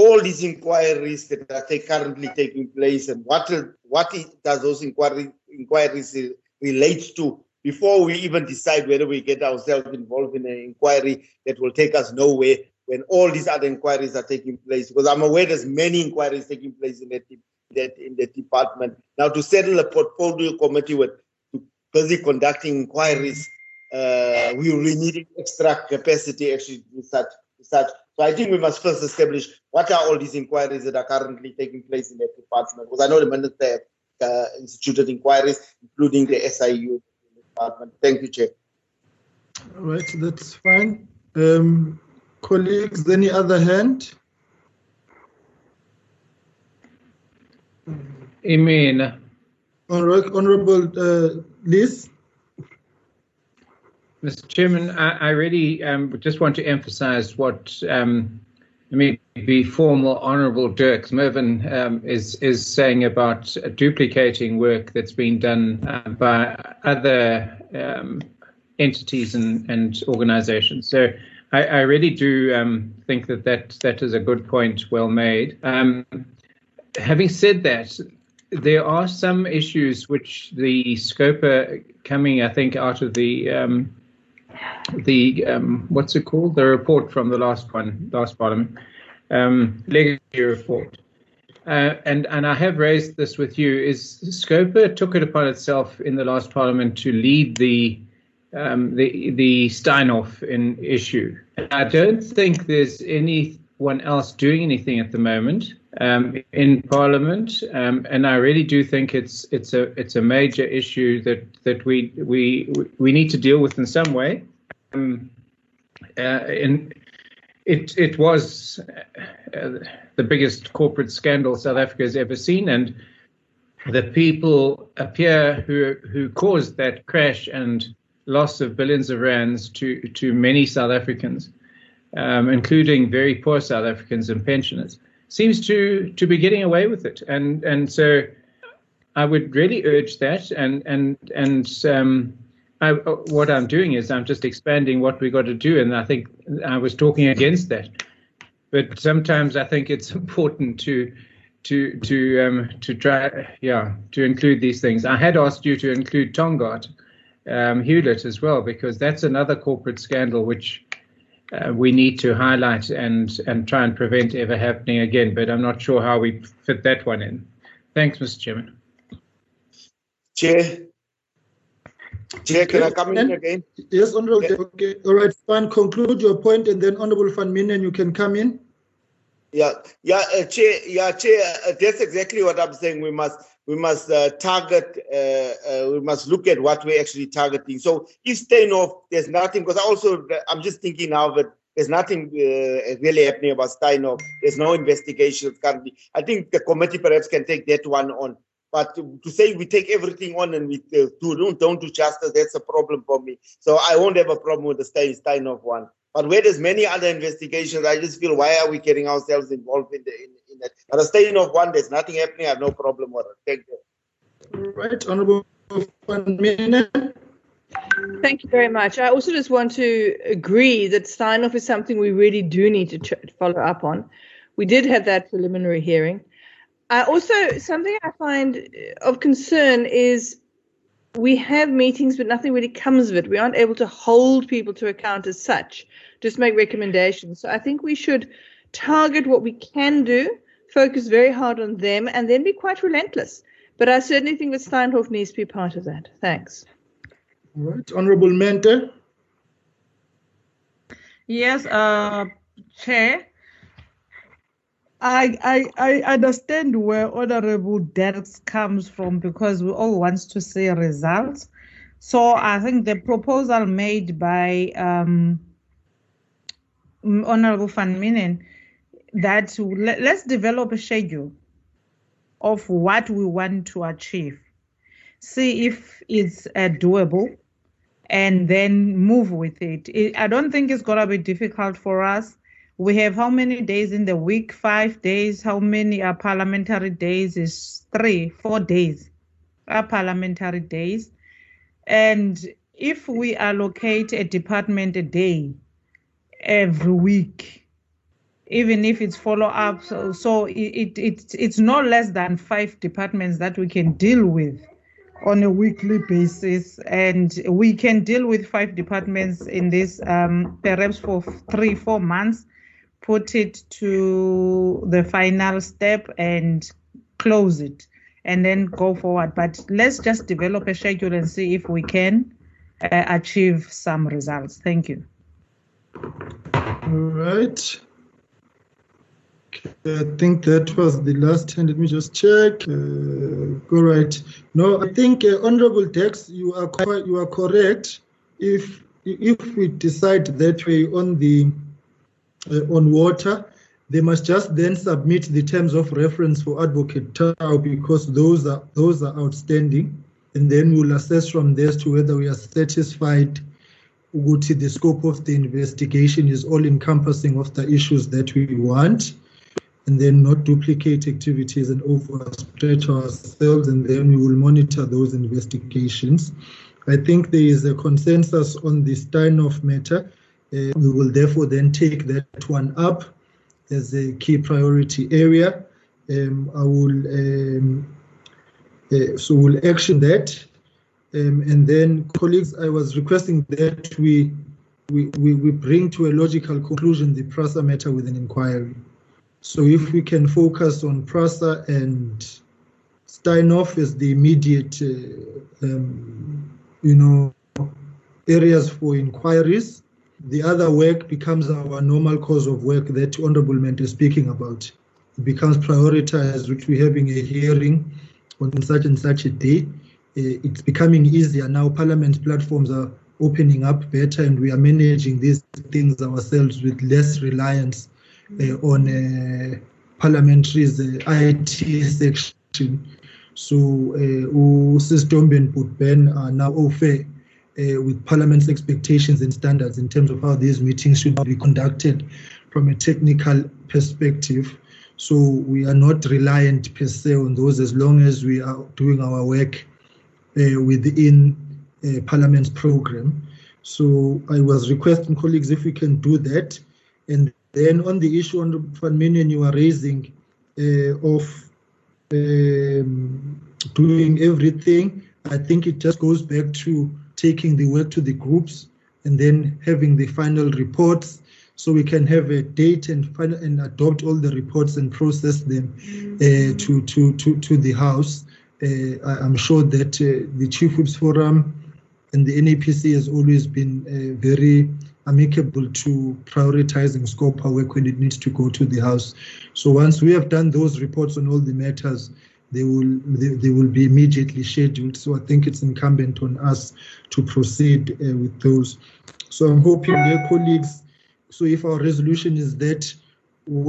all these inquiries that are take, currently taking place and what, what does those inquiry, inquiries relate to, before we even decide whether we get ourselves involved in an inquiry that will take us nowhere when all these other inquiries are taking place. Because I'm aware there's many inquiries taking place in that, that, in that department. Now, to settle a portfolio committee with busy conducting inquiries, uh, we really need extra capacity actually to do such, such. So I think we must first establish what are all these inquiries that are currently taking place in that department. Because I know the Minister uh, instituted inquiries, including the S I U. Thank you, Chair. All right, that's fine. Um, colleagues, any other hand? Amen. Honourable uh, Liz. Mister Chairman, I, I really um, just want to emphasise what um, I mean, the formal Honourable Dirks Mervyn um, is is saying about uh, duplicating work that's been done uh, by other um, entities and, and organisations. So I, I really do um, think that, that that is a good point, well made. Um, having said that, there are some issues which the SCOPA coming, I think, out of the um, the um what's it called the report from the last one last parliament um legacy report uh, and and I have raised this with you is SCOPA took it upon itself in the last parliament to lead the um the the Steinhoff in issue. I don't think there's anyone else doing anything at the moment um in parliament, um and I really do think it's it's a it's a major issue that that we we we need to deal with in some way. Um, uh, in It it was uh, the biggest corporate scandal South Africa has ever seen, and the people appear who who caused that crash and loss of billions of rands to to many South Africans, um, including very poor South Africans and pensioners, seems to to be getting away with it, and and so I would really urge that, and and and. Um, I, what I'm doing is I'm just expanding what we got to do, and I think I was talking against that. But sometimes I think it's important to to to um, to try, yeah, to include these things. I had asked you to include Tongaat um, Hewlett as well, because that's another corporate scandal which uh, we need to highlight and and try and prevent ever happening again. But I'm not sure how we fit that one in. Thanks, Mister Chairman. Chair. Chair, can I come in again? Yes, Honourable. Yeah. Okay. All right, Fan, conclude your point, and then Honourable Van Minen, you can come in. Yeah, yeah, uh, Chair, yeah, Chair. Uh, that's exactly what I'm saying. We must, we must uh, target. Uh, uh, we must look at what we're actually targeting. So, if Steinhoff, there's nothing. Because I also, I'm just thinking now that there's nothing uh, really happening about Steinhoff. There's no investigation currently. I think the committee perhaps can take that one on. But to say we take everything on and we uh, do, don't, don't do justice, that's a problem for me. So I won't have a problem with the Steinhoff one. But where there's many other investigations, I just feel, why are we getting ourselves involved in, the, in, in that? But the Steinhoff one, there's nothing happening. I have no problem with it. Thank you. Right, Honourable Van Minen. Thank you very much. I also just want to agree that Steinhoff is something we really do need to ch- follow up on. We did have that preliminary hearing. I also, something I find of concern is we have meetings, but nothing really comes of it. We aren't able to hold people to account as such, just make recommendations. So I think we should target what we can do, focus very hard on them, and then be quite relentless. But I certainly think that Steinhoff needs to be part of that. Thanks. All right, Honourable Mente. Yes, uh, Chair. I, I I understand where Honorable Derks comes from, because we all want to see results. So I think the proposal made by um, Honorable Van Minen, that let, let's develop a schedule of what we want to achieve, see if it's uh, doable, and then move with it. it. I don't think it's going to be difficult for us. We have how many days in the week? Five days. How many are parliamentary days? Is three, four days are parliamentary days. And if we allocate a department a day every week, even if it's follow-up, so, so it, it, it it's no less than five departments that we can deal with on a weekly basis, and we can deal with five departments in this um, perhaps for three, four months. Put it to the final step and close it and then go forward. But let's just develop a schedule and see if we can uh, achieve some results. Thank you. All right. I think that was the last hand. Let me just check. Uh, all right. No, I think, uh, Honorable Dex, you are co- you are correct. If if we decide that way on the Uh, on water, they must just then submit the terms of reference for Advocate Tau, because those are those are outstanding, and then we'll assess from there to whether we are satisfied with the scope of the investigation is all encompassing of the issues that we want, and then not duplicate activities and overstretch ourselves, and then we will monitor those investigations. I think there is a consensus on the Steinhoff matter. Uh, we will therefore then take that one up as a key priority area. Um, I will um, uh, so we'll action that, um, and then colleagues, I was requesting that we we we, we bring to a logical conclusion the PRASA matter with an inquiry. So if we can focus on PRASA and Steinhoff as the immediate, uh, um, you know, areas for inquiries. The other work becomes our normal course of work that Honorable Mente is speaking about. It becomes prioritized, which we're having a hearing on such and such a day. It's becoming easier now. Parliament platforms are opening up better, and we are managing these things ourselves with less reliance uh, on uh, parliamentary's uh, I T section. So Usistombe uh, Ben are now offer Uh, with Parliament's expectations and standards in terms of how these meetings should be conducted from a technical perspective. So we are not reliant per se on those as long as we are doing our work uh, within uh, Parliament's programme. So I was requesting colleagues if we can do that. And then on the issue on the Minion you are raising uh, of um, doing everything, I think it just goes back to taking the work to the groups and then having the final reports, so we can have a date and final, and adopt all the reports and process them uh, to, to, to, to the House. Uh, I'm sure that uh, the Chief Whips Forum and the N A P C has always been uh, very amicable to prioritizing SCOPA work when it needs to go to the House. So once we have done those reports on all the matters, They will, they, they will be immediately scheduled. So I think it's incumbent on us to proceed uh, with those. So I'm hoping, dear colleagues, so if our resolution is that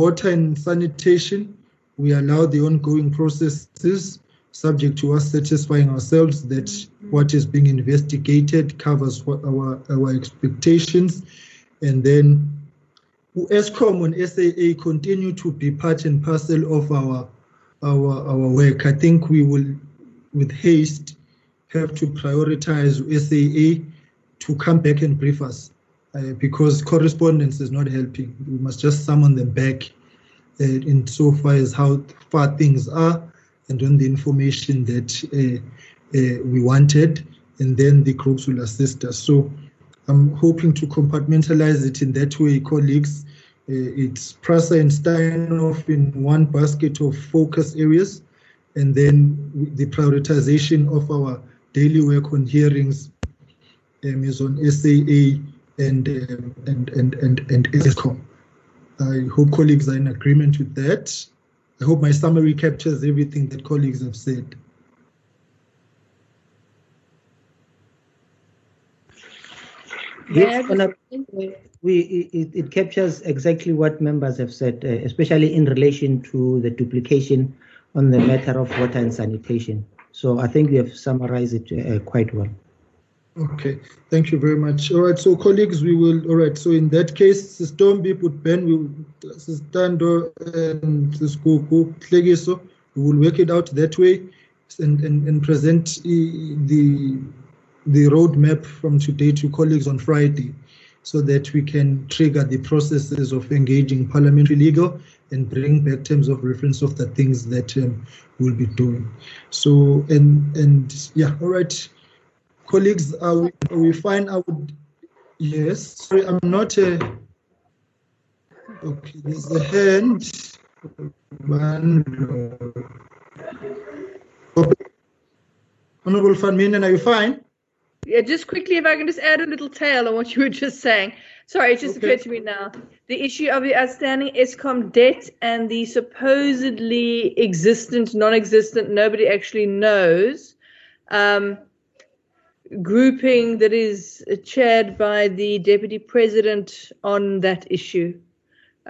water and sanitation, we allow the ongoing processes subject to us satisfying ourselves that what is being investigated covers what our, our expectations. And then Eskom and S A A continue to be part and parcel of our Our, our work. I think we will, with haste, have to prioritize S A A to come back and brief us uh, because correspondence is not helping. We must just summon them back uh, in so far as how far things are and on the information that uh, uh, we wanted, and then the groups will assist us. So I'm hoping to compartmentalize it in that way, colleagues. Uh, it's PRASA and Steinhoff in one basket of focus areas, and then the prioritization of our daily work on hearings um, is on S A A and um, and and and and Eskom. I hope colleagues are in agreement with that. I hope my summary captures everything that colleagues have said. Yes, we, it, it captures exactly what members have said, uh, especially in relation to the duplication on the matter of water and sanitation. So I think we have summarized it uh, quite well. Okay, thank you very much. All right, so colleagues, we will, all right, so in that case, Sistombi, Putben, we will, Sistando and Siskuku, Klegiso, we will work it out that way and, and, and present the the roadmap from today to colleagues on Friday, so that we can trigger the processes of engaging parliamentary legal and bring back terms of reference of the things that um, we'll be doing. So, and and yeah, all right. Colleagues, are we, are we fine? I would, yes, sorry, I'm not a, okay, there's a hand. Honorable Van Meenen, are you fine? Yeah, just quickly, if I can just add a little tale on what you were just saying. Sorry, it just okay. occurred to me now. The issue of the outstanding Eskom debt and the supposedly existent, non-existent, nobody actually knows, um, grouping that is chaired by the Deputy President on that issue.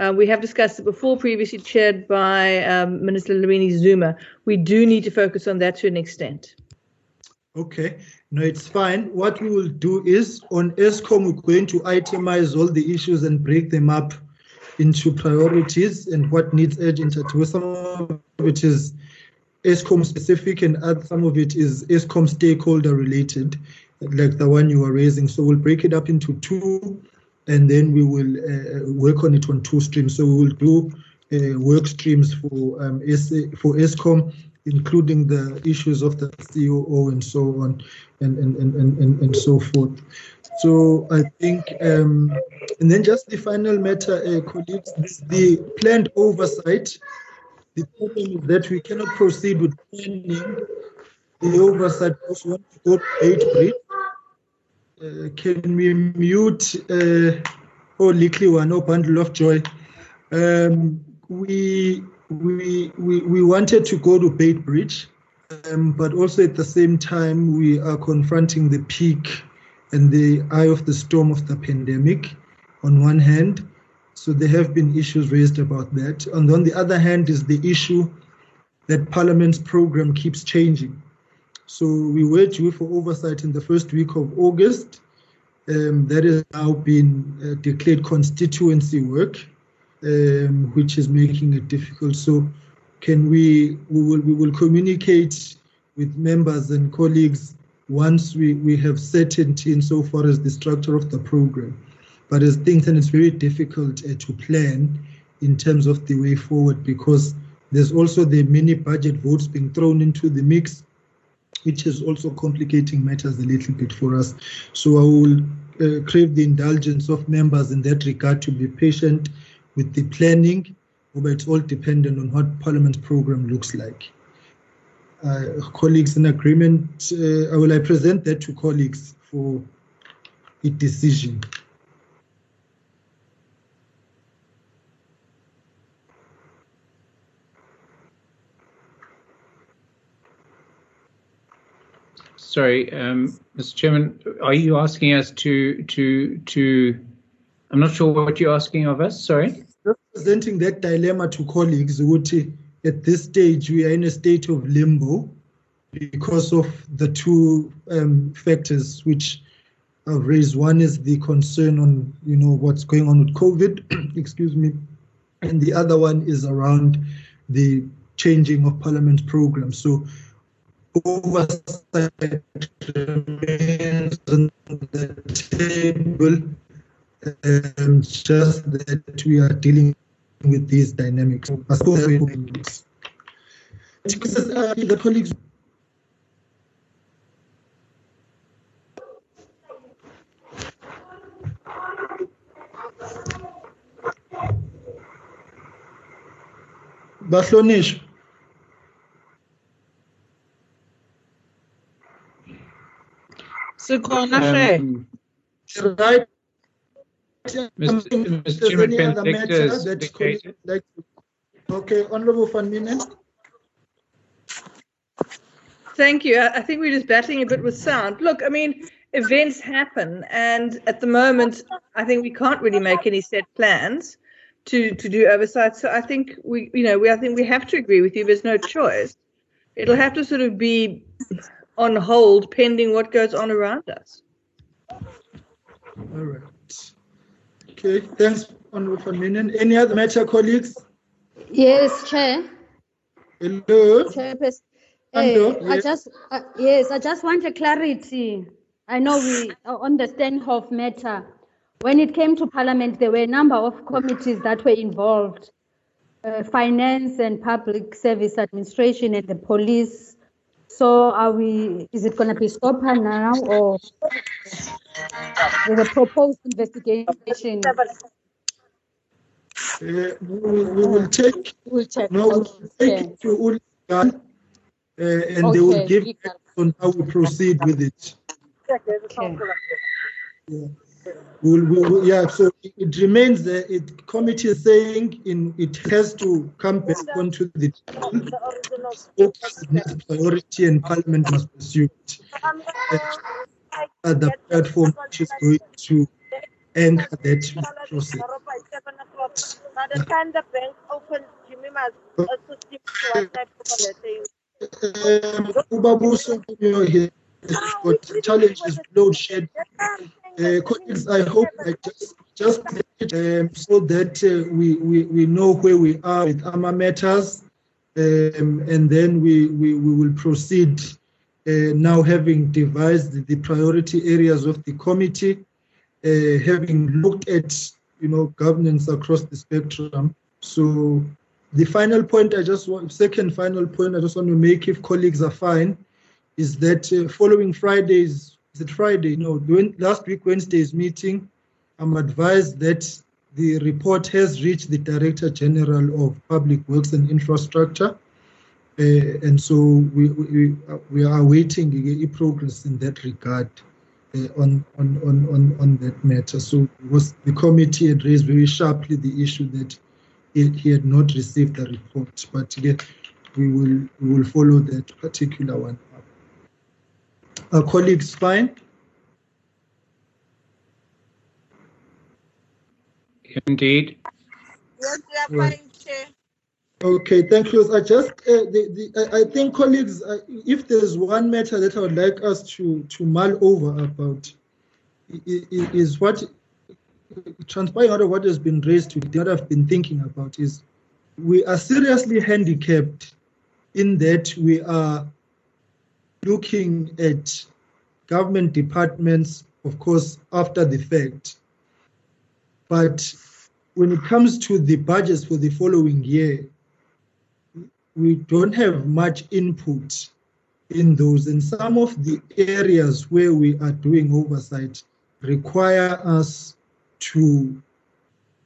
Uh, we have discussed it before, previously chaired by um, Minister Lamini Zuma. We do need to focus on that to an extent. Okay. No, it's fine. What we will do is on Eskom, we're going to itemize all the issues and break them up into priorities and what needs urgent attention. Some of it is Eskom specific and some of it is Eskom stakeholder related, like the one you are raising. So we'll break it up into two and then we will uh, work on it on two streams. So we will do uh, work streams for, um, for Eskom, including the issues of the C O O and so on, and and and and, and so forth. So I think, um, and then just the final matter, uh, colleagues, is the planned oversight. The problem is that we cannot proceed with planning the oversight. If we want to go to Beitbridge, uh, can we mute? Uh, oh, Likliwa, no bundle of joy. Um, we. We, we we wanted to go to Beitbridge, um, but also at the same time we are confronting the peak and the eye of the storm of the pandemic on one hand. So there have been issues raised about that. And on the other hand is the issue that Parliament's program keeps changing. So we were due for oversight in the first week of August. Um, that has now been uh, declared constituency work, um, which is making it difficult. So can we, we will, we will communicate with members and colleagues once we, we have certainty in so far as the structure of the program. But as things, and it's very difficult uh, to plan in terms of the way forward, because there's also the mini budget votes being thrown into the mix, which is also complicating matters a little bit for us. So I will uh, crave the indulgence of members in that regard to be patient with the planning, but it's all dependent on what Parliament's programme looks like. Uh, colleagues in agreement, uh, will I present that to colleagues for a decision? Sorry, um, Mister Chairman, are you asking us to, to, to, I'm not sure what you're asking of us, sorry. Presenting that dilemma to colleagues, Uti, at this stage, we are in a state of limbo because of the two um, factors which I've raised. One is the concern on, you know, what's going on with COVID, excuse me, and the other one is around the changing of Parliament's programme. So oversight remains on the table, um, just that we are dealing with these dynamics. The colleagues. Baslonish. Um, right. Mister Chairman, Penn like, okay, Honourable Van Minen. Thank you. I think we're just battling a bit with sound. Look, I mean, events happen, and at the moment, I think we can't really make any set plans to to do oversight. So I think we, you know, we I think we have to agree with you. There's no choice. It'll have to sort of be on hold pending what goes on around us. All right. Okay, thanks, Honourable Van Minen. Any other matter, colleagues? Yes, Chair. Hello. Chairperson. Hey, yes. I just uh, yes, I just want a clarity. I know we on the Steinhoff matter. When it came to Parliament, there were a number of committees that were involved: uh, finance and public service administration, and the police. So are we, is it going to be SCOPA now, or there's a proposed investigation? Uh, we, we will take, we'll check. No, okay. We'll take it to Ulika, uh, and okay. They will give us on how we proceed with it. Okay. Yeah. We'll, we'll, yeah, so it remains that uh, it committee is saying in it has to come back onto the focus needs priority and Parliament must pursue it. Uh, the platform which is going to end that process. By the time the bank opens, Jimmy must also stick to what type of challenges load shed. Uh, colleagues, I hope I just, just um, so that uh, we, we, we know where we are with A M A matters, um, and then we, we, we will proceed uh, now having devised the priority areas of the committee, uh, having looked at, you know, governance across the spectrum. So the final point I just want, second final point I just want to make, if colleagues are fine, is that uh, following Friday's Is it Friday? No, last week, Wednesday's meeting, I'm advised that the report has reached the Director General of Public Works and Infrastructure. Uh, and so we, we, we are awaiting progress in that regard uh, on, on, on, on, on that matter. So was the committee had raised very sharply the issue that he, he had not received the report, but yet we will, we will follow that particular one. Our colleagues, fine? Indeed. Yes, we are fine, Chair. Okay, thank you. I just, uh, the, the, I think, colleagues, uh, if there's one matter that I would like us to, to mull over about, is what transpiring out of what has been raised today, what I've been thinking about is we are seriously handicapped in that we are looking at government departments, of course, after the fact. But when it comes to the budgets for the following year, we don't have much input in those. And some of the areas where we are doing oversight require us to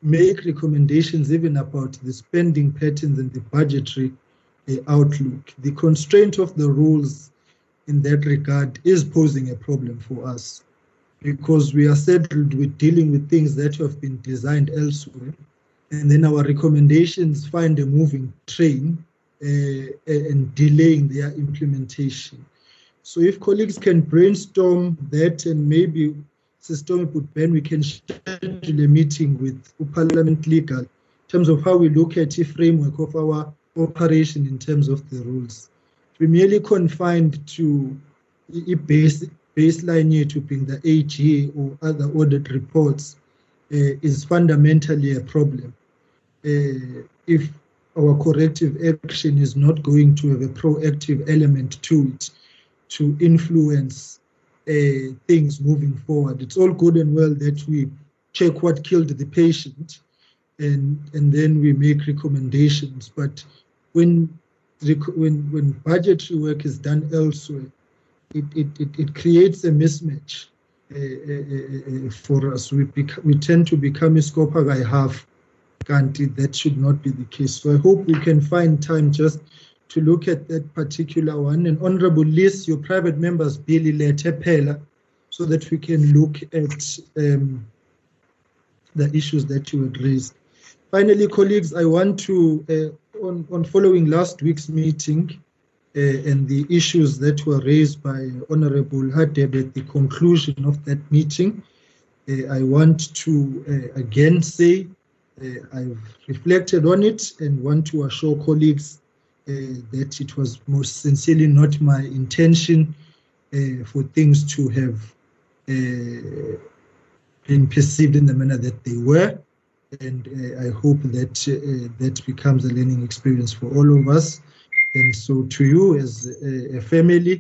make recommendations even about the spending patterns and the budgetary uh, outlook. The constraint of the rules in that regard is posing a problem for us because we are settled with dealing with things that have been designed elsewhere. And then our recommendations find a moving train uh, and delaying their implementation. So if colleagues can brainstorm that and maybe System put Ben, we can schedule a meeting with Parliament Legal in terms of how we look at the framework of our operation in terms of the rules. We merely confined to the base, baseline year to being the A G or other audit reports uh, is fundamentally a problem. Uh, if our corrective action is not going to have a proactive element to it to influence Uh, things moving forward. It's all good and well that we check what killed the patient and and then we make recommendations. But when when when budgetary work is done elsewhere, it it, it, it creates a mismatch uh, uh, uh, for us. We we tend to become a scoper by half, can't it? That should not be the case. So I hope we can find time just to look at that particular one, and Honourable Liz, your private members, Billy Letepela, so that we can look at um, the issues that you had raised. Finally, colleagues, I want to, uh, on, on following last week's meeting uh, and the issues that were raised by Honourable Hadeb at the conclusion of that meeting, uh, I want to uh, again say uh, I've reflected on it and want to assure colleagues Uh, that it was most sincerely not my intention uh, for things to have uh, been perceived in the manner that they were. And uh, I hope that uh, that becomes a learning experience for all of us. And so to you as a, a family,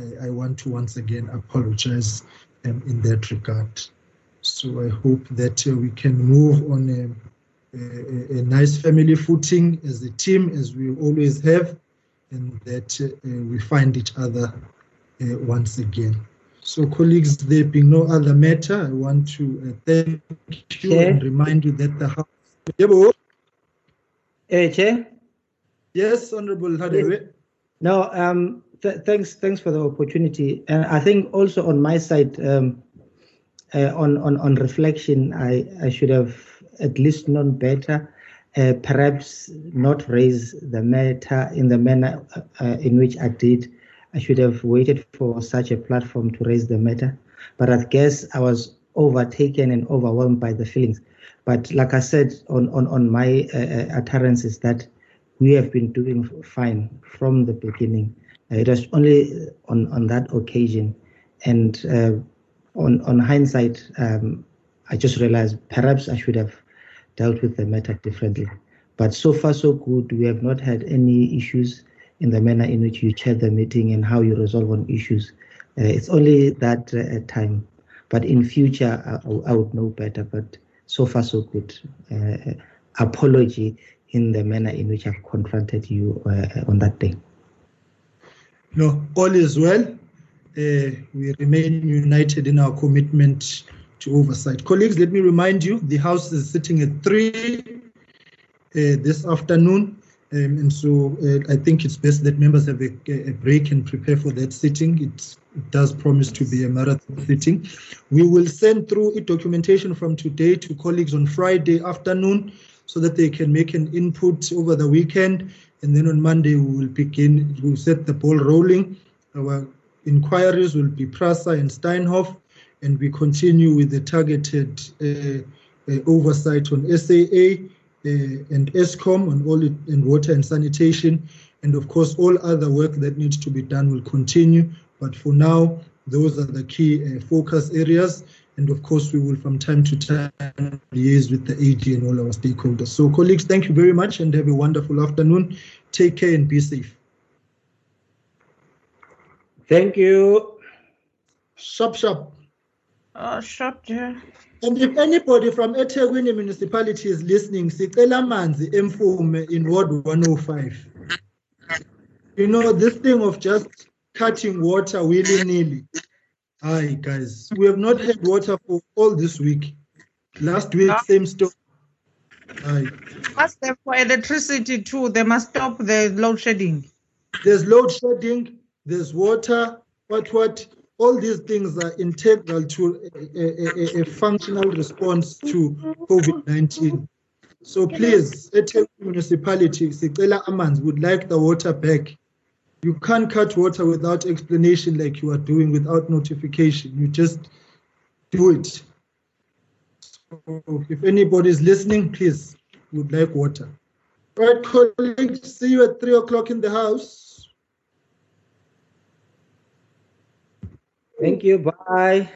uh, I want to once again apologize um, in that regard. So I hope that uh, we can move on um, A, a nice family footing as a team, as we always have, and that uh, we find each other uh, once again. So, colleagues, there being no other matter, I want to uh, thank you Chair. And remind you that the House. Hey, Chair? Yes, Honourable Hadewe. No, um, th thanks, thanks for the opportunity, and I think also on my side, um, uh, on on on reflection, I I should have at least known better, uh, perhaps not raise the matter in the manner uh, in which I did. I should have waited for such a platform to raise the matter, but I guess I was overtaken and overwhelmed by the feelings. But like I said, on, on, on my uh, utterances that we have been doing fine from the beginning. Uh, it was only on, on that occasion. And uh, on, on hindsight, um, I just realized perhaps I should have dealt with the matter differently. But so far, so good. We have not had any issues in the manner in which you chair the meeting and how you resolve on issues. Uh, it's only that uh, time. But in future, I, I would know better. But so far, so good. Uh, apology in the manner in which I've confronted you uh, on that day. No, all is well. Uh, we remain united in our commitment to oversight. Colleagues, let me remind you, the House is sitting at three uh, this afternoon. Um, and so uh, I think it's best that members have a, a break and prepare for that sitting. It's, it does promise to be a marathon sitting. We will send through documentation from today to colleagues on Friday afternoon so that they can make an input over the weekend. And then on Monday, we will begin, we'll set the ball rolling. Our inquiries will be PRASA and Steinhoff. And we continue with the targeted uh, uh, oversight on S A A uh, and Eskom on all it, and water and sanitation. And of course, all other work that needs to be done will continue. But for now, those are the key uh, focus areas. And of course, we will from time to time liaise with the A G and all our stakeholders. So colleagues, thank you very much and have a wonderful afternoon. Take care and be safe. Thank you. Shop, shop. Oh, shop, yeah. And if anybody from eThekwini municipality is listening, sicela amanzi emfume in Ward one oh five. You know, this thing of just cutting water willy-nilly. Hi guys, we have not had water for all this week. Last week, no. Same story. Aye. Ask them for electricity too. They must stop the load shedding. There's load shedding, there's water, but what? All these things are integral to a, a, a, a functional response to COVID nineteen. So please, eThekwini municipality, sicela amanzi, would like the water back. You can't cut water without explanation like you are doing, without notification. You just do it. So if anybody's listening, please, would like water. All right, colleagues, see you at three o'clock in the house. Thank you. Bye.